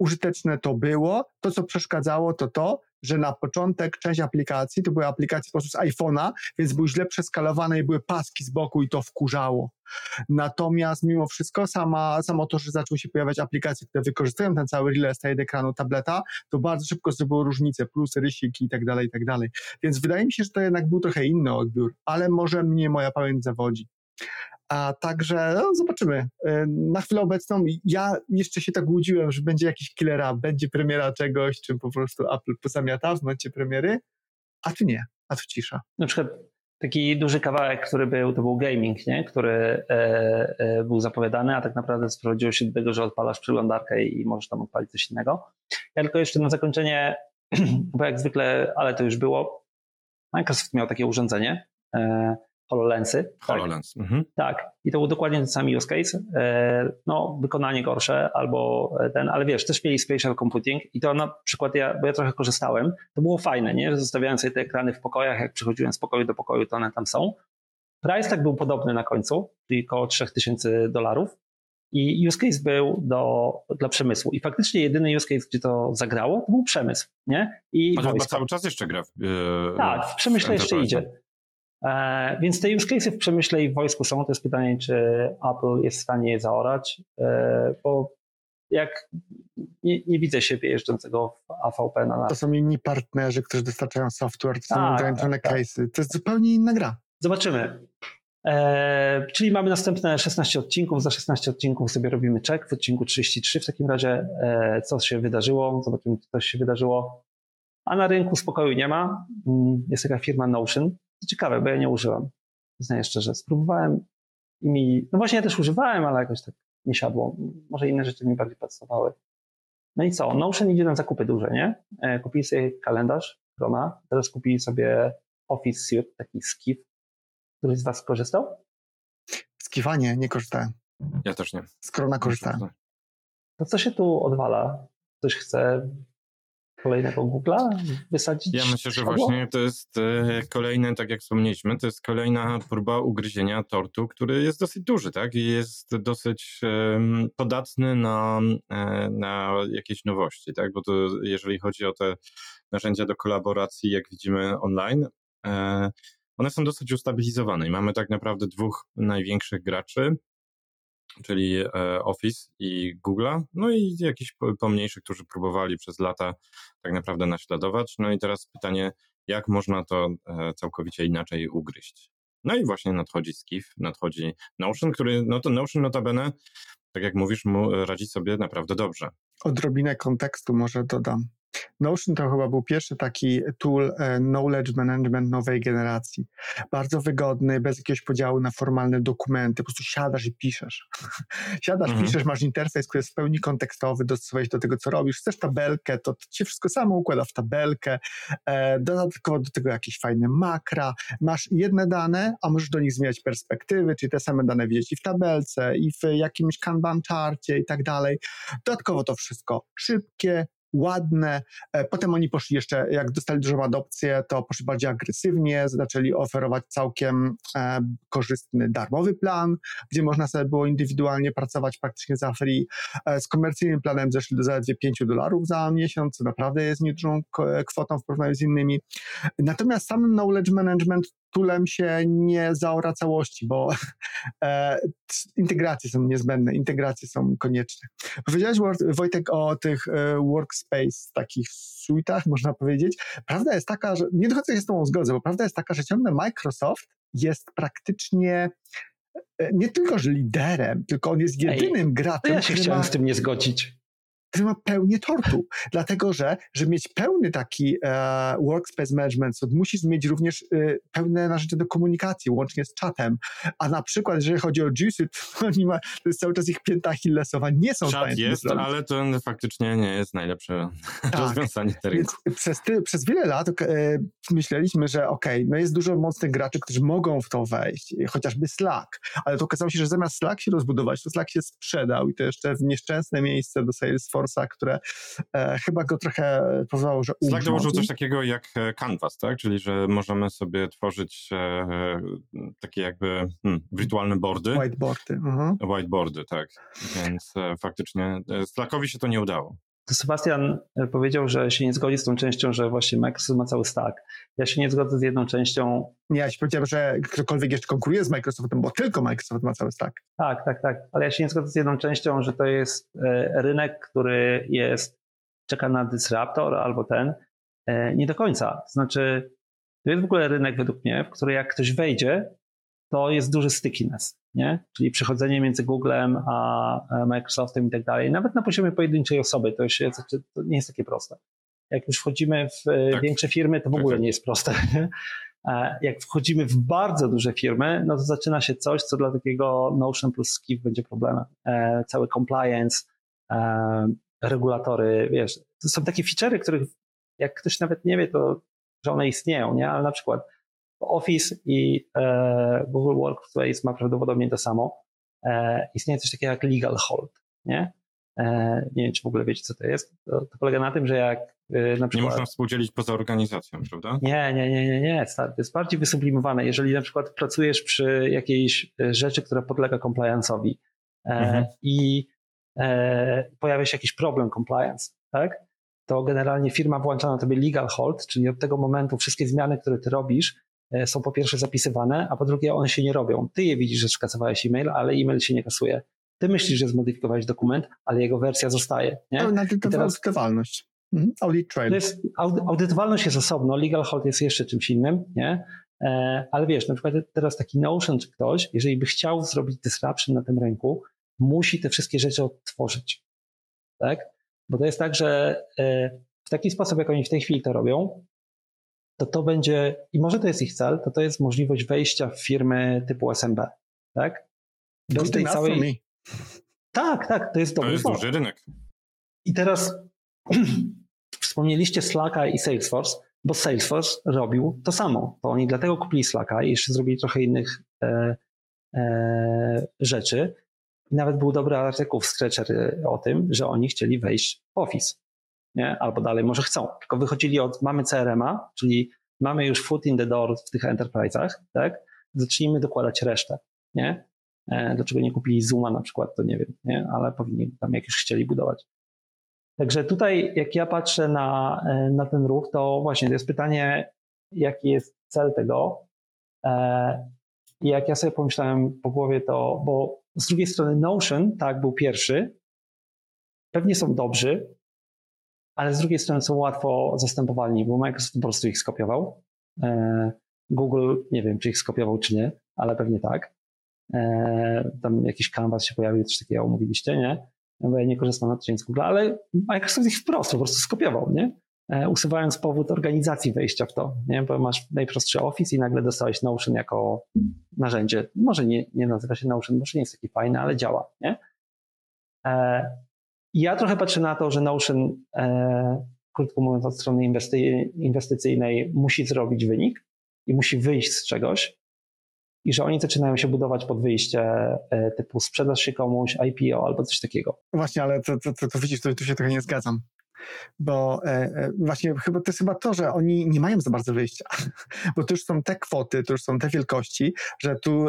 użyteczne to było, to co przeszkadzało to, że na początek część aplikacji, to były aplikacje po prostu z iPhone'a, więc były źle przeskalowane i były paski z boku i to wkurzało. Natomiast mimo wszystko samo to, że zaczęły się pojawiać aplikacje, które wykorzystują ten cały real estate ekranu tableta, to bardzo szybko zrobiło różnice, plus rysiki i tak dalej, więc wydaje mi się, że to jednak był trochę inny odbiór, ale może mnie moja pamięć zawodzi. A także zobaczymy. Na chwilę obecną ja jeszcze się tak łudziłem, że będzie jakiś killera, będzie premiera czegoś, czym po prostu Apple pozamiata w momencie premiery, a tu nie, a tu cisza. Na przykład taki duży kawałek, który był, to był gaming, nie? Który był zapowiadany, a tak naprawdę sprowadziło się do tego, że odpalasz przeglądarkę i możesz tam odpalić coś innego. Ja tylko jeszcze na zakończenie, bo jak zwykle, ale to już było, Microsoft miał takie urządzenie, HoloLensy. Tak. Mhm. Tak. I to był dokładnie ten sam use case. No, wykonanie gorsze albo ten, ale wiesz, też mieli spatial computing i to na przykład bo ja trochę korzystałem, to było fajne, nie? Zostawiałem sobie te ekrany w pokojach, jak przychodziłem z pokoju do pokoju, to one tam są. Price tak był podobny na końcu, czyli około $3,000 i use case był dla przemysłu. I faktycznie jedyny use case, gdzie to zagrało, to był przemysł, nie? I chyba cały czas jeszcze gra. Tak, w przemyśle jeszcze idzie. Więc te już case'y w przemyśle i w wojsku są, to jest pytanie, czy Apple jest w stanie je zaorać, bo jak nie widzę siebie jeżdżącego w AVP na nas. To są inni partnerzy, którzy dostarczają software, to są ograniczone case'y, to jest zupełnie inna gra. Zobaczymy. Czyli mamy następne 16 odcinków, za 16 odcinków sobie robimy check w odcinku 33, w takim razie co się wydarzyło, zobaczymy, co się wydarzyło, a na rynku spokoju nie ma, jest taka firma Notion. Ciekawe, bo ja nie użyłam. Znaję szczerze, spróbowałem i mi... No właśnie ja też używałem, ale jakoś tak nie siadło. Może inne rzeczy mi bardziej pasowały. No i co? Notion idzie na zakupy duże, nie? Kupili sobie kalendarz, Chroma. Teraz kupili sobie Office Suite, taki Skif. Któryś z was korzystał? Skifa nie korzystałem. Ja też nie. Z Chroma korzystałem. To co się tu odwala? Ktoś chce... Kolejnego Google'a wysadzić? Ja myślę, że właśnie to jest kolejne, tak jak wspomnieliśmy, to jest kolejna próba ugryzienia tortu, który jest dosyć duży, tak? I jest dosyć podatny na jakieś nowości, tak? Bo to, jeżeli chodzi o te narzędzia do kolaboracji, jak widzimy online, one są dosyć ustabilizowane i mamy tak naprawdę dwóch największych graczy, czyli Office i Google'a, no i jakichś pomniejszych, którzy próbowali przez lata tak naprawdę naśladować. No i teraz pytanie, jak można to całkowicie inaczej ugryźć? No i właśnie nadchodzi Skif, nadchodzi Notion, który, no to Notion notabene, tak jak mówisz, mu radzi sobie naprawdę dobrze. Odrobinę kontekstu może dodam. Notion to chyba był pierwszy taki tool knowledge management nowej generacji. Bardzo wygodny, bez jakiegoś podziału na formalne dokumenty. Po prostu siadasz i piszesz. Piszesz, masz interfejs, który jest w pełni kontekstowy, dostosowałeś do tego, co robisz. Chcesz tabelkę, to cię wszystko samo układa w tabelkę. Dodatkowo do tego jakieś fajne makra. Masz jedne dane, a możesz do nich zmieniać perspektywy, czyli te same dane widzieć i w tabelce, i w jakimś Kanban charcie i tak dalej. Dodatkowo to wszystko szybkie, ładne, potem oni poszli jeszcze, jak dostali dużą adopcję, to poszli bardziej agresywnie, zaczęli oferować całkiem korzystny, darmowy plan, gdzie można sobie było indywidualnie pracować praktycznie za free. Z komercyjnym planem zeszli do zaledwie $5 za miesiąc, co naprawdę jest niedużą kwotą w porównaniu z innymi. Natomiast samym knowledge management tulem się nie zaora całości, bo integracje są niezbędne, integracje są konieczne. Powiedziałeś, Wojtek, o tych workspace, takich suitach, można powiedzieć. Prawda jest taka, że nie dochodzę się z tą zgodzę, bo prawda jest taka, że ciągle Microsoft jest praktycznie nie tylko, że liderem, tylko on jest jedynym graczem, który ma... Ja się chciałem z tym nie zgodzić. który ma pełnię tortu, dlatego że żeby mieć pełny taki workspace management, to musisz mieć również pełne narzędzie do komunikacji, łącznie z czatem, a na przykład jeżeli chodzi o G Suite, to jest cały czas ich pięta achillesowa, nie są w stanie tego zrobić. Czat jest, ale to faktycznie nie jest najlepsze rozwiązanie tego rynku. Przez wiele lat myśleliśmy, że okej, jest dużo mocnych graczy, którzy mogą w to wejść, chociażby Slack, ale to okazało się, że zamiast Slack się rozbudować, to Slack się sprzedał i to jeszcze w nieszczęsne miejsce do Salesforce'a, które chyba go trochę powołało, że umrzął. Slack dołożył coś takiego jak Canvas, tak? Czyli, że możemy sobie tworzyć takie jakby wirtualne boardy. Whiteboardy. Uh-huh. Whiteboardy, tak. Więc faktycznie Slackowi się to nie udało. To Sebastian powiedział, że się nie zgodzi z tą częścią, że właśnie Microsoft ma cały stack. Ja się nie zgodzę z jedną częścią. Ja się powiedziałem, że ktokolwiek jeszcze konkuruje z Microsoftem, bo tylko Microsoft ma cały stack. Tak. Ale ja się nie zgodzę z jedną częścią, że to jest rynek, który czeka na disruptor albo nie do końca. To znaczy, to jest w ogóle rynek według mnie, w który jak ktoś wejdzie, to jest duży stickiness, nie? Czyli przechodzenie między Googlem a Microsoftem i tak dalej. Nawet na poziomie pojedynczej osoby to nie jest takie proste. Jak już wchodzimy w większe firmy, to w ogóle nie jest proste. Jak wchodzimy w bardzo duże firmy, no to zaczyna się coś, co dla takiego Notion plus Skiff będzie problemem. Cały compliance, regulatory, wiesz. To są takie feature'y, których jak ktoś nawet nie wie, to że one istnieją, nie? Ale na przykład Office i Google Workspace ma prawdopodobnie to samo. Istnieje coś takiego jak legal hold, nie? Nie wiem, czy w ogóle wiecie, co to jest. To polega na tym, że jak na przykład... Nie można współdzielić poza organizacją, prawda? Nie. To jest bardziej wysublimowane. Jeżeli na przykład pracujesz przy jakiejś rzeczy, która podlega compliance'owi i pojawia się jakiś problem compliance, tak? To generalnie firma włącza na tobie legal hold, czyli od tego momentu wszystkie zmiany, które ty robisz, są po pierwsze zapisywane, a po drugie one się nie robią. Ty je widzisz, że skasowałeś e-mail, ale e-mail się nie kasuje. Ty myślisz, że zmodyfikowałeś dokument, ale jego wersja zostaje. Nie? Audytowalność. Audit trail. To jest, audytowalność jest osobno, legal hold jest jeszcze czymś innym, nie? Ale wiesz, na przykład teraz taki Notion czy ktoś, jeżeli by chciał zrobić disruption na tym rynku, musi te wszystkie rzeczy odtworzyć. Tak? Bo to jest tak, że w taki sposób, jak oni w tej chwili to robią, to będzie, i może to jest ich cel, to jest możliwość wejścia w firmy typu SMB, tak? Bez tej całej... Tak, to jest dobry. To jest duży rynek. I teraz wspomnieliście Slacka i Salesforce, bo Salesforce robił to samo. To oni dlatego kupili Slacka i jeszcze zrobili trochę innych rzeczy. I nawet był dobry artykuł w Scratcher o tym, że oni chcieli wejść w Office. Nie? Albo dalej może chcą, tylko wychodzili od mamy CRM-a, czyli mamy już foot in the door w tych enterprise'ach, tak? Zacznijmy dokładać resztę, nie? Dlaczego nie kupili Zooma na przykład, to nie wiem, nie? Ale powinni tam jak już chcieli budować. Także tutaj jak ja patrzę na ten ruch, to właśnie to jest pytanie, jaki jest cel tego. I jak ja sobie pomyślałem po głowie to, bo z drugiej strony Notion, tak, był pierwszy, pewnie są dobrzy, ale z drugiej strony są łatwo zastępowalni, bo Microsoft po prostu ich skopiował. Google, nie wiem, czy ich skopiował, czy nie, ale pewnie tak. Tam jakiś Canvas się pojawił, coś takiego omówiliście, nie? Bo ja nie korzystam na co dzień z Google, ale Microsoft ich wprost po prostu skopiował, nie? Usuwając powód organizacji wejścia w to, nie? Bo masz najprostszy Office i nagle dostałeś Notion jako narzędzie. Może nie nazywa się Notion, może nie jest taki fajny, ale działa, nie? Ja trochę patrzę na to, że Notion, krótko mówiąc, od strony inwestycyjnej musi zrobić wynik i musi wyjść z czegoś i że oni zaczynają się budować pod wyjście typu sprzedaż się komuś, IPO albo coś takiego. Właśnie, ale to widzisz, tu się trochę nie zgadzam. Bo właśnie to jest to, że oni nie mają za bardzo wyjścia, bo to już są te kwoty, to już są te wielkości, że tu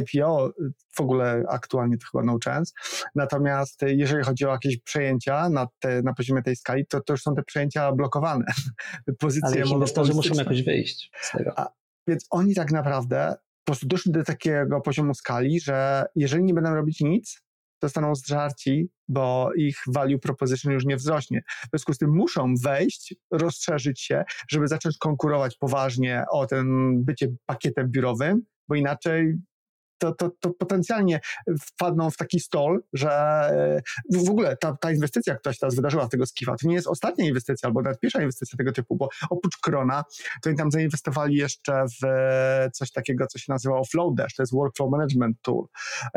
IPO w ogóle aktualnie to chyba no chance, natomiast jeżeli chodzi o jakieś przejęcia na poziomie tej skali, to już są te przejęcia blokowane. Pozycje monopolistyczne muszą jakoś wyjść z tego. Więc oni tak naprawdę po prostu doszli do takiego poziomu skali, że jeżeli nie będą robić nic, zostaną zżarci, bo ich value proposition już nie wzrośnie. W związku z tym muszą wejść, rozszerzyć się, żeby zacząć konkurować poważnie o bycie pakietem biurowym, bo inaczej to potencjalnie wpadną w taki stol, że w ogóle ta inwestycja, która się teraz wydarzyła w tego Skifa, to nie jest ostatnia inwestycja, albo nawet pierwsza inwestycja tego typu, bo oprócz Krona, to oni tam zainwestowali jeszcze w coś takiego, co się nazywało Flowdash, to jest Workflow Management Tool,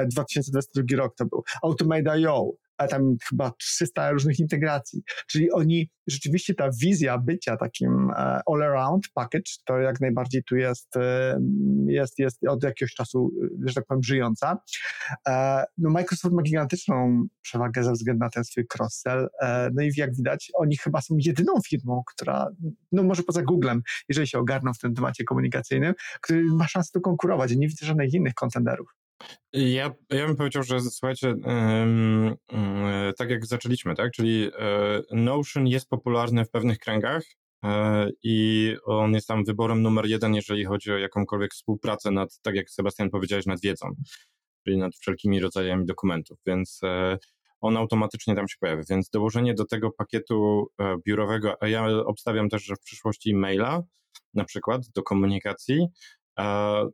2022 rok to był, Automate.io, a tam chyba 300 różnych integracji. Czyli oni, rzeczywiście ta wizja bycia takim all-around package, to jak najbardziej tu jest od jakiegoś czasu, że tak powiem, żyjąca. No Microsoft ma gigantyczną przewagę ze względu na ten swój cross-sell. No i jak widać, oni chyba są jedyną firmą, która, no może poza Googlem, jeżeli się ogarną w tym temacie komunikacyjnym, który ma szansę tu konkurować. Ja nie widzę żadnych innych kontenderów. Ja bym powiedział, że słuchajcie, tak jak zaczęliśmy, tak? Czyli Notion jest popularny w pewnych kręgach i on jest tam wyborem numer jeden, jeżeli chodzi o jakąkolwiek współpracę nad, tak jak Sebastian powiedziałeś, nad wiedzą, czyli nad wszelkimi rodzajami dokumentów, więc on automatycznie tam się pojawia, więc dołożenie do tego pakietu biurowego, a ja obstawiam też, że w przyszłości maila, na przykład do komunikacji,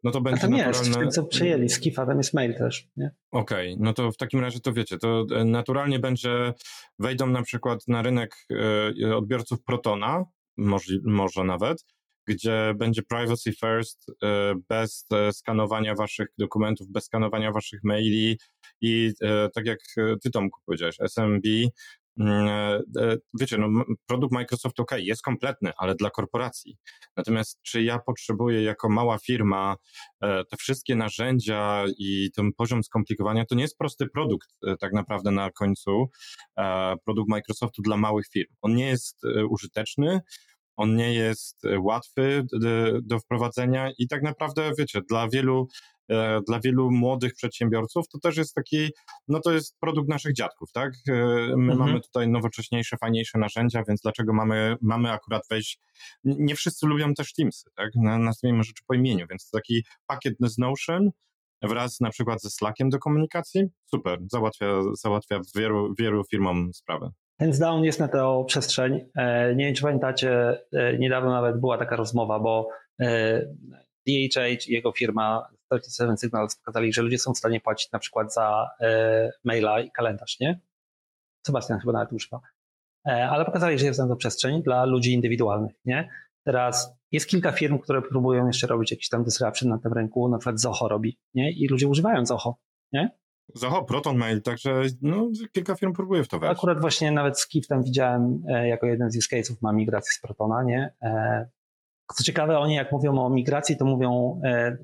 no to będzie naturalne... A tam jest, co przyjęli z Kifa, tam jest mail też, nie? Okej, no to w takim razie to wiecie, to naturalnie będzie, wejdą na przykład na rynek odbiorców Protona, może nawet, gdzie będzie privacy first, bez skanowania waszych dokumentów, bez skanowania waszych maili i tak jak ty, Tomku, powiedziałeś, SMB, wiecie, no, produkt Microsoft ok, jest kompletny, ale dla korporacji. Natomiast czy ja potrzebuję jako mała firma te wszystkie narzędzia i ten poziom skomplikowania, to nie jest prosty produkt tak naprawdę na końcu, produkt Microsoftu dla małych firm. On nie jest użyteczny, on nie jest łatwy do wprowadzenia i tak naprawdę, wiecie, dla wielu młodych przedsiębiorców to też jest taki, no to jest produkt naszych dziadków, tak? My mamy tutaj nowocześniejsze, fajniejsze narzędzia, więc dlaczego mamy akurat wejść, nie wszyscy lubią też Teamsy, tak? Nazwijmy rzeczy po imieniu, więc taki pakiet z Notion wraz na przykład ze Slackiem do komunikacji, super, załatwia wielu firmom sprawę. Hands down jest na tę przestrzeń. Nie wiem, czy pamiętacie, niedawno nawet była taka rozmowa, bo DHH i jego firma 37 Signals pokazali, że ludzie są w stanie płacić na przykład za maila i kalendarz, nie? Sebastian chyba nawet używa. Ale pokazali, że jest tam to przestrzeń dla ludzi indywidualnych, nie? Teraz jest kilka firm, które próbują jeszcze robić jakiś tam disruption na tym rynku, na przykład Zoho robi, nie? I ludzie używają Zoho, nie? Zoho, Proton Mail, także no, kilka firm próbuje w to wejść. Akurat właśnie nawet Skif tam widziałem, jako jeden z use case'ów ma migrację z Protona, nie? Co ciekawe, oni jak mówią o migracji, to mówią,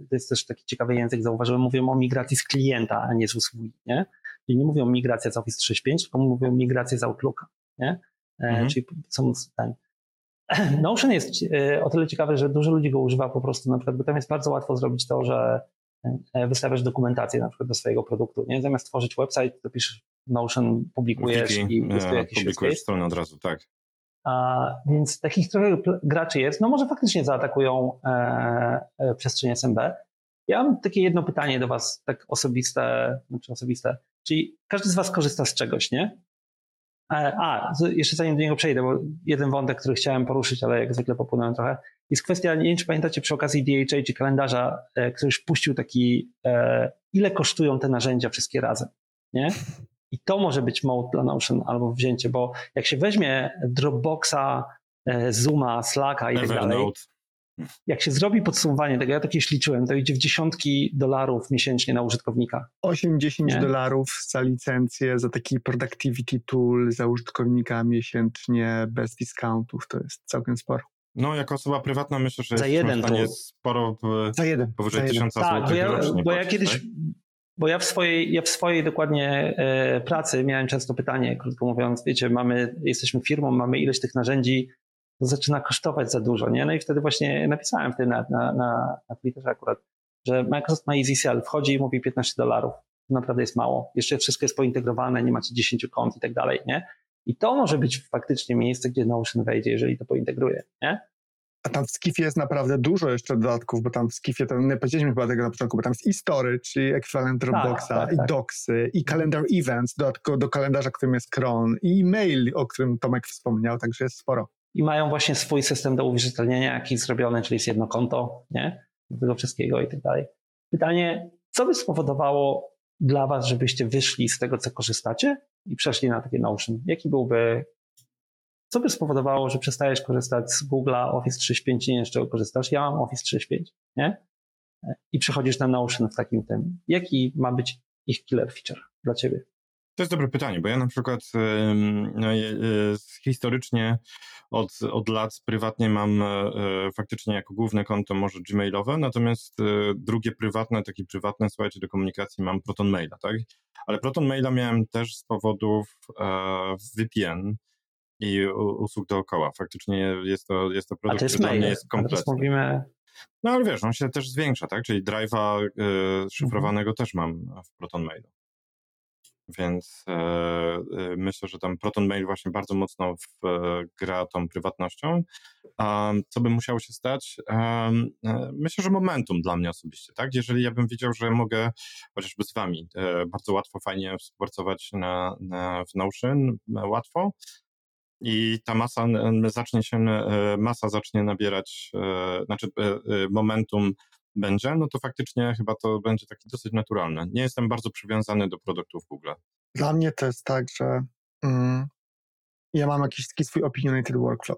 to jest też taki ciekawy język, zauważyłem, mówią o migracji z klienta, a nie z usługi, nie? Czyli nie mówią migracja z Office 365, tylko mówią migrację z Outlooka, nie? Czyli są ten. Notion jest o tyle ciekawy, że dużo ludzi go używa po prostu, na przykład, bo tam jest bardzo łatwo zrobić to, że wystawiasz dokumentację na przykład do swojego produktu, nie? Zamiast tworzyć website, to piszesz Notion, publikujesz i publikujesz stronę od razu, tak. Więc takich trochę graczy jest, no może faktycznie zaatakują przestrzeń SMB. Ja mam takie jedno pytanie do was, tak osobiste, czyli każdy z was korzysta z czegoś, nie? Jeszcze zanim do niego przejdę, bo jeden wątek, który chciałem poruszyć, ale jak zwykle popłynąłem trochę, jest kwestia, nie wiem, czy pamiętacie przy okazji DHA czy kalendarza, który już puścił taki, ile kosztują te narzędzia wszystkie razem, nie? I to może być mode dla Notion albo wzięcie, bo jak się weźmie Dropboxa, Zooma, Slacka i tak dalej, jak się zrobi podsumowanie tego, ja tak już liczyłem, to idzie w $10 miesięcznie na użytkownika. $8-10 za licencję, za taki productivity tool, za użytkownika miesięcznie, bez discountów, to jest całkiem sporo. No, jako osoba prywatna myślę, że jest w stanie sporo powyżej 1000 zł rocznie. Bo ja kiedyś... Tak? Bo ja w swojej dokładnie pracy miałem często pytanie, krótko mówiąc, wiecie, jesteśmy firmą, mamy ileś tych narzędzi, to zaczyna kosztować za dużo, nie? No i wtedy właśnie napisałem wtedy na Twitterze akurat, że Microsoft ma easy sell, wchodzi i mówi $15, to naprawdę jest mało, jeszcze wszystko jest pointegrowane, nie macie 10 kont i tak dalej, nie? I to może być faktycznie miejsce, gdzie Notion wejdzie, jeżeli to pointegruje, nie? A tam w Skifie jest naprawdę dużo jeszcze dodatków, bo tam w Skifie, to nie powiedzieliśmy chyba tego na początku, bo tam jest e-story, czyli ekwivalent Dropboxa, tak. Docsy, i calendar events, dodatkowo do kalendarza, którym jest Kron, i e-mail, o którym Tomek wspomniał, także jest sporo. I mają właśnie swój system do uwierzytelnienia, jaki jest zrobiony, czyli jest jedno konto, nie? Do tego wszystkiego i tak dalej. Pytanie, Co by spowodowało dla was, żebyście wyszli z tego, co korzystacie i przeszli na takie Notion? Co by spowodowało, że przestajesz korzystać z Google'a, Office 365 i nie jeszcze korzystasz? Ja mam Office 365, nie? I przechodzisz na Notion w takim tym. Jaki ma być ich killer feature dla ciebie? To jest dobre pytanie, bo ja na przykład historycznie od lat prywatnie mam faktycznie jako główne konto może gmailowe, natomiast drugie prywatne, takie prywatne, słuchajcie, do komunikacji mam Proton Maila, tak? Ale Proton Maila miałem też z powodów VPN i usług dookoła. Faktycznie jest to produkt, który dla mnie jest kompletny. Mówimy... No ale wiesz, on się też zwiększa, tak? Czyli drive'a szyfrowanego też mam w Proton Mailu. Więc myślę, że tam Proton Mail właśnie bardzo mocno gra tą prywatnością. Co by musiało się stać? Myślę, że momentum dla mnie osobiście, tak? Jeżeli ja bym wiedział, że mogę chociażby z wami bardzo łatwo, fajnie współpracować w Notion, łatwo, i ta masa zacznie nabierać, znaczy momentum będzie, no to faktycznie chyba to będzie taki dosyć naturalne. Nie jestem bardzo przywiązany do produktów Google. Dla mnie to jest tak, że ja mam jakiś taki swój opinionated workflow,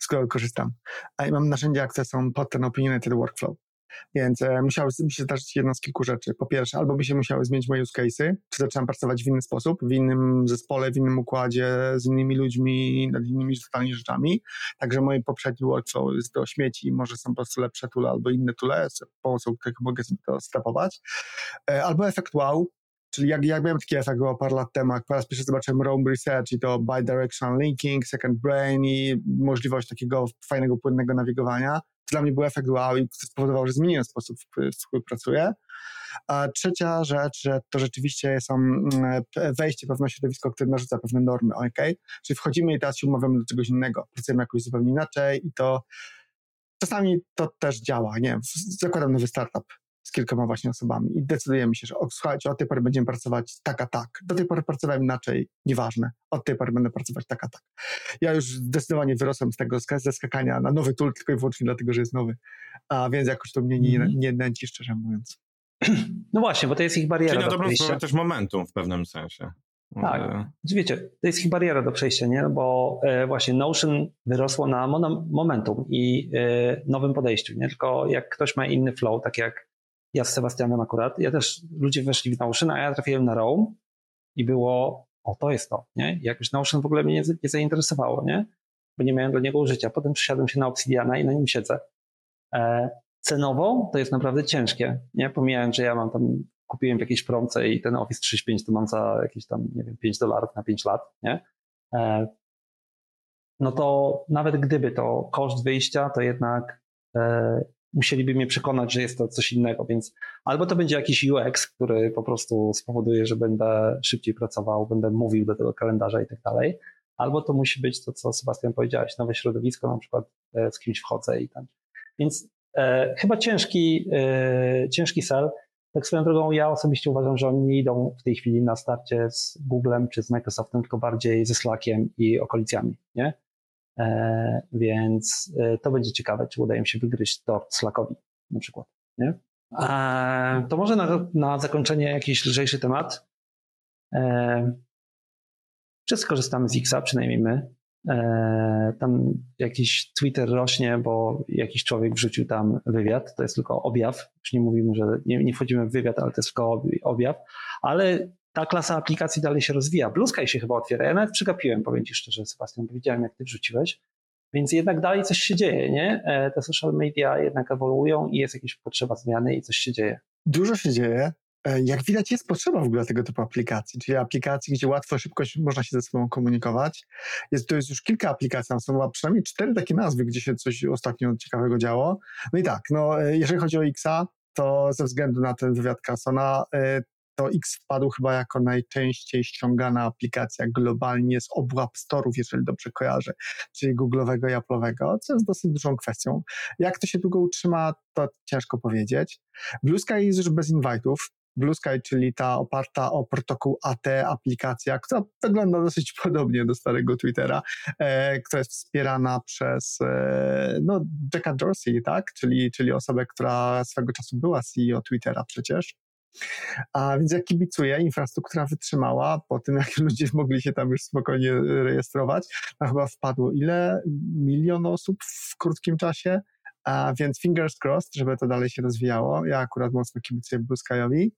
z którego korzystam, a ja mam narzędzia, które są pod ten opinionated workflow, więc musiałoby się zdarzyć jedna z kilku rzeczy. Po pierwsze, albo by się musiały zmienić moje use case'y, czy zaczynam pracować w inny sposób, w innym zespole, w innym układzie, z innymi ludźmi, nad innymi totalnie rzeczami, także moje poprzednie workflow jest do śmieci i może są po prostu lepsze tule albo inne tule, z pomocą których mogę sobie to stepować. Albo efekt wow, czyli jak miałem taki efekt wow parę lat temu, jak po raz pierwszy zobaczyłem Roam Research i to bidirectional linking, second brain i możliwość takiego fajnego, płynnego nawigowania, dla mnie był efekt wow i spowodował, że zmieniłem sposób, w który pracuję. A trzecia rzecz, że to rzeczywiście są wejście w pewne środowisko, które narzuca pewne normy, okej? Czyli wchodzimy i teraz się umawiamy do czegoś innego, pracujemy jakoś zupełnie inaczej i to czasami to też działa, nie wiem, zakładam nowy startup z kilkoma właśnie osobami i decydujemy się, że słuchajcie, od tej pory będziemy pracować tak, a tak. Do tej pory pracowałem inaczej, nieważne. Od tej pory będę pracować tak, a tak. Ja już zdecydowanie wyrosłem z tego skakania na nowy tool tylko i wyłącznie dlatego, że jest nowy. A więc jakoś to mnie nie nęci, szczerze mówiąc. No właśnie, bo to jest ich bariera. Czyli na dobrą sprawę też momentum w pewnym sensie. Tak, wiecie, to jest ich bariera do przejścia, nie? Bo właśnie Notion wyrosło na momentum i nowym podejściu, nie? Tylko jak ktoś ma inny flow, tak jak ja z Sebastianem akurat, ja też, ludzie weszli w Notion, a ja trafiłem na Roam i było, to jest to, nie? Jakoś Notion w ogóle mnie nie zainteresowało, nie? Bo nie miałem do niego użycia. Potem przesiadłem się na Obsidiana i na nim siedzę. Cenowo to jest naprawdę ciężkie, nie? Pomijając, że ja mam tam, kupiłem w jakiejś promce i ten Office 365 to mam za jakieś tam, nie wiem, $5 na 5 lat, nie? No to nawet gdyby to koszt wyjścia, to jednak musieliby mnie przekonać, że jest to coś innego, więc albo to będzie jakiś UX, który po prostu spowoduje, że będę szybciej pracował, będę mówił do tego kalendarza i tak dalej, albo to musi być to, co Sebastian powiedziałeś, nowe środowisko, na przykład z kimś wchodzę i tam. Więc chyba ciężki sell. Tak swoją drogą, ja osobiście uważam, że oni nie idą w tej chwili na starcie z Googlem czy z Microsoftem, tylko bardziej ze Slackiem i okolicami, nie? Więc to będzie ciekawe, czy udaje mi się wygryźć tort Slackowi na przykład, nie? To może na zakończenie jakiś lżejszy temat. Czy skorzystamy z X-a, przynajmniej my. Tam jakiś Twitter rośnie, bo jakiś człowiek wrzucił tam wywiad, to jest tylko objaw, już nie mówimy, że nie wchodzimy w wywiad, ale to jest tylko objaw, ale ta klasa aplikacji dalej się rozwija. Bluesky się chyba otwiera. Ja nawet przegapiłem, powiem ci szczerze, Sebastian, bo widziałem, jak ty wrzuciłeś. Więc jednak dalej coś się dzieje, nie? Te social media jednak ewoluują i jest jakaś potrzeba zmiany i coś się dzieje. Dużo się dzieje. Jak widać, jest potrzeba w ogóle tego typu aplikacji, czyli aplikacji, gdzie łatwo, szybko można się ze sobą komunikować. To jest już kilka aplikacji, tam są przynajmniej 4 takie nazwy, gdzie się coś ostatnio ciekawego działo. No i tak, no jeżeli chodzi o X-a, to ze względu na ten wywiad Carsona, to X wpadł chyba jako najczęściej ściągana aplikacja globalnie z obu App Store'ów, jeżeli dobrze kojarzę, czyli Google'owego i Apple'owego, co jest dosyć dużą kwestią. Jak to się długo utrzyma, to ciężko powiedzieć. Bluesky jest już bez invite'ów, Bluesky, czyli ta oparta o protokół AT aplikacja, która wygląda dosyć podobnie do starego Twittera, która jest wspierana przez Jacka Dorsey, tak? Czyli osobę, która swego czasu była CEO Twittera przecież. A więc ja kibicuję, infrastruktura wytrzymała po tym, jak ludzie mogli się tam już spokojnie rejestrować. A chyba wpadło ile? 1 milion osób w krótkim czasie, a więc fingers crossed, żeby to dalej się rozwijało. Ja akurat mocno kibicuję Bluesky'owi.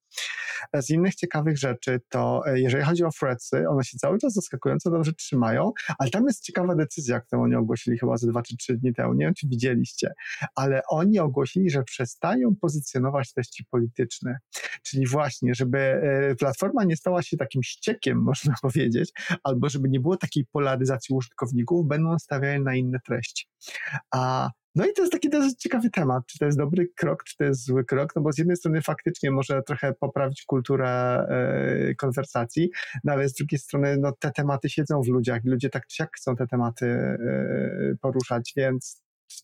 Z innych ciekawych rzeczy to, jeżeli chodzi o Threadsy, one się cały czas zaskakująco dobrze trzymają, ale tam jest ciekawa decyzja, którą oni ogłosili chyba ze 2 czy 3 dni temu, nie wiem czy widzieliście, ale oni ogłosili, że przestają pozycjonować treści polityczne, czyli właśnie, żeby platforma nie stała się takim ściekiem, można powiedzieć, albo żeby nie było takiej polaryzacji użytkowników, będą stawiali na inne treści. No i to jest taki dosyć ciekawy temat, czy to jest dobry krok, czy to jest zły krok, no bo z jednej strony faktycznie może trochę poprawić kulturę konwersacji, no ale z drugiej strony no te tematy siedzą w ludziach, ludzie tak czy siak chcą te tematy poruszać, więc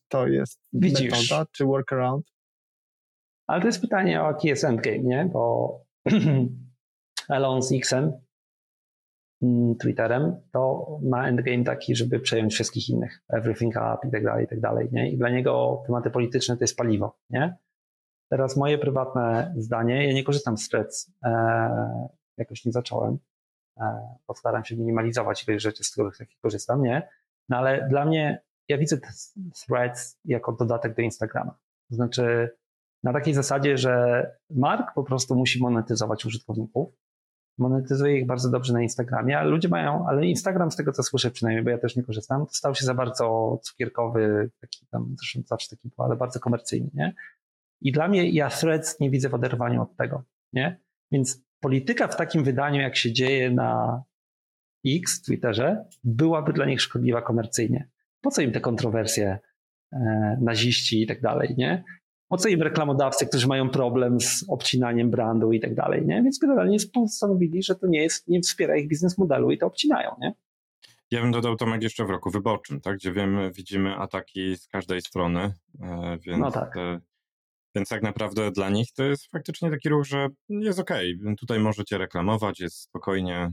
to jest metoda czy workaround? Ale to jest pytanie o jaki jest endgame, nie? Bo Elon z X-em, Twitterem, to ma endgame taki, żeby przejąć wszystkich innych, everything up i tak dalej, nie? I dla niego tematy polityczne to jest paliwo, nie? Teraz moje prywatne zdanie, ja nie korzystam z Threads, jakoś nie zacząłem, postaram się minimalizować ilość rzeczy, z których korzystam, nie? No ale dla mnie, ja widzę Threads jako dodatek do Instagrama, to znaczy na takiej zasadzie, że Mark po prostu musi monetyzować użytkowników, monetyzuje ich bardzo dobrze na Instagramie, ale ludzie mają, ale Instagram z tego co słyszę przynajmniej, bo ja też nie korzystam, to stał się za bardzo cukierkowy, taki tam zresztą zawsze taki był, ale bardzo komercyjny, nie? I dla mnie ja Threads nie widzę w oderwaniu od tego, nie? Więc polityka w takim wydaniu, jak się dzieje na X, Twitterze, byłaby dla nich szkodliwa komercyjnie. Po co im te kontrowersje, naziści i tak dalej, nie? Po co im reklamodawcy, którzy mają problem z obcinaniem brandu i tak dalej, nie? Więc generalnie postanowili, że to nie wspiera ich biznes modelu i to obcinają, nie? Ja bym dodał, Tomek, jeszcze w roku wyborczym, tak? Gdzie widzimy ataki z każdej strony, więc, no tak. Więc tak naprawdę dla nich to jest faktycznie taki ruch, że jest okej, tutaj możecie reklamować, jest spokojnie,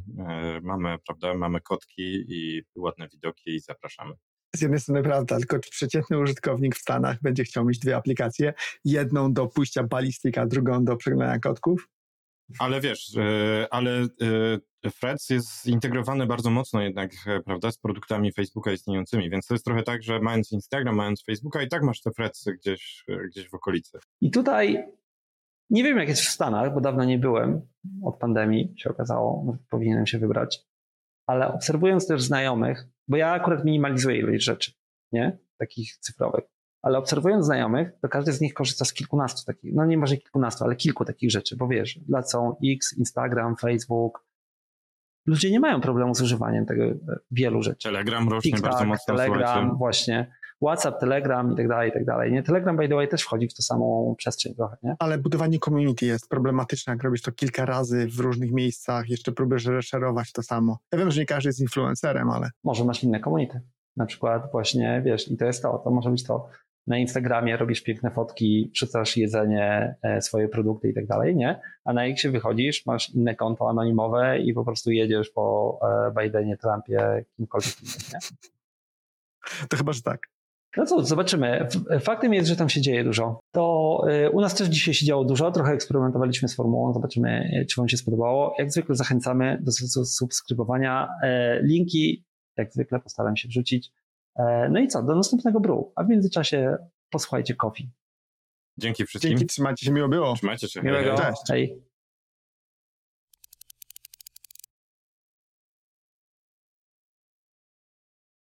mamy kotki i ładne widoki i zapraszamy. Z jednej strony prawda, tylko czy przeciętny użytkownik w Stanach będzie chciał mieć 2 aplikacje, jedną do pójścia balistyka, drugą do przeglądania kotków? Ale wiesz, Threads jest zintegrowany bardzo mocno jednak, prawda, z produktami Facebooka istniejącymi, więc to jest trochę tak, że mając Instagram, mając Facebooka i tak masz te Threadsy gdzieś w okolicy. I tutaj nie wiem jak jest w Stanach, bo dawno nie byłem, od pandemii się okazało, powinienem się wybrać, ale obserwując też znajomych, bo ja akurat minimalizuję ilość rzeczy, nie? Takich cyfrowych. Ale obserwując znajomych, to każdy z nich korzysta z kilkunastu takich, no nie może kilkunastu, ale kilku takich rzeczy, bo wiesz, są X, Instagram, Facebook. Ludzie nie mają problemu z używaniem tego wielu rzeczy. Telegram rośnie TikTok, bardzo mocno. Telegram, właśnie. WhatsApp, Telegram i tak dalej, nie? Telegram, by the way, też wchodzi w tę samą przestrzeń trochę, nie? Ale budowanie community jest problematyczne, jak robisz to kilka razy w różnych miejscach, jeszcze próbujesz reszerować to samo. Ja wiem, że nie każdy jest influencerem, ale... Może masz inne community. Na przykład właśnie, wiesz, i to jest to może być to. Na Instagramie robisz piękne fotki, wrzucasz jedzenie, swoje produkty i tak dalej, nie? A na X wychodzisz, masz inne konto anonimowe i po prostu jedziesz po Bidenie, Trumpie, kimkolwiek innym, nie? To chyba, że tak. No co, zobaczymy. Faktem jest, że tam się dzieje dużo. To u nas też dzisiaj się działo dużo, trochę eksperymentowaliśmy z formułą, zobaczymy, czy wam się spodobało. Jak zwykle zachęcamy do subskrybowania. Linki, jak zwykle postaram się wrzucić. No i co, do następnego brew, a w międzyczasie posłuchajcie Coffee. Dzięki wszystkim. Dzięki, trzymajcie się, miło było. Trzymajcie się. Miłego. Cześć. Hej.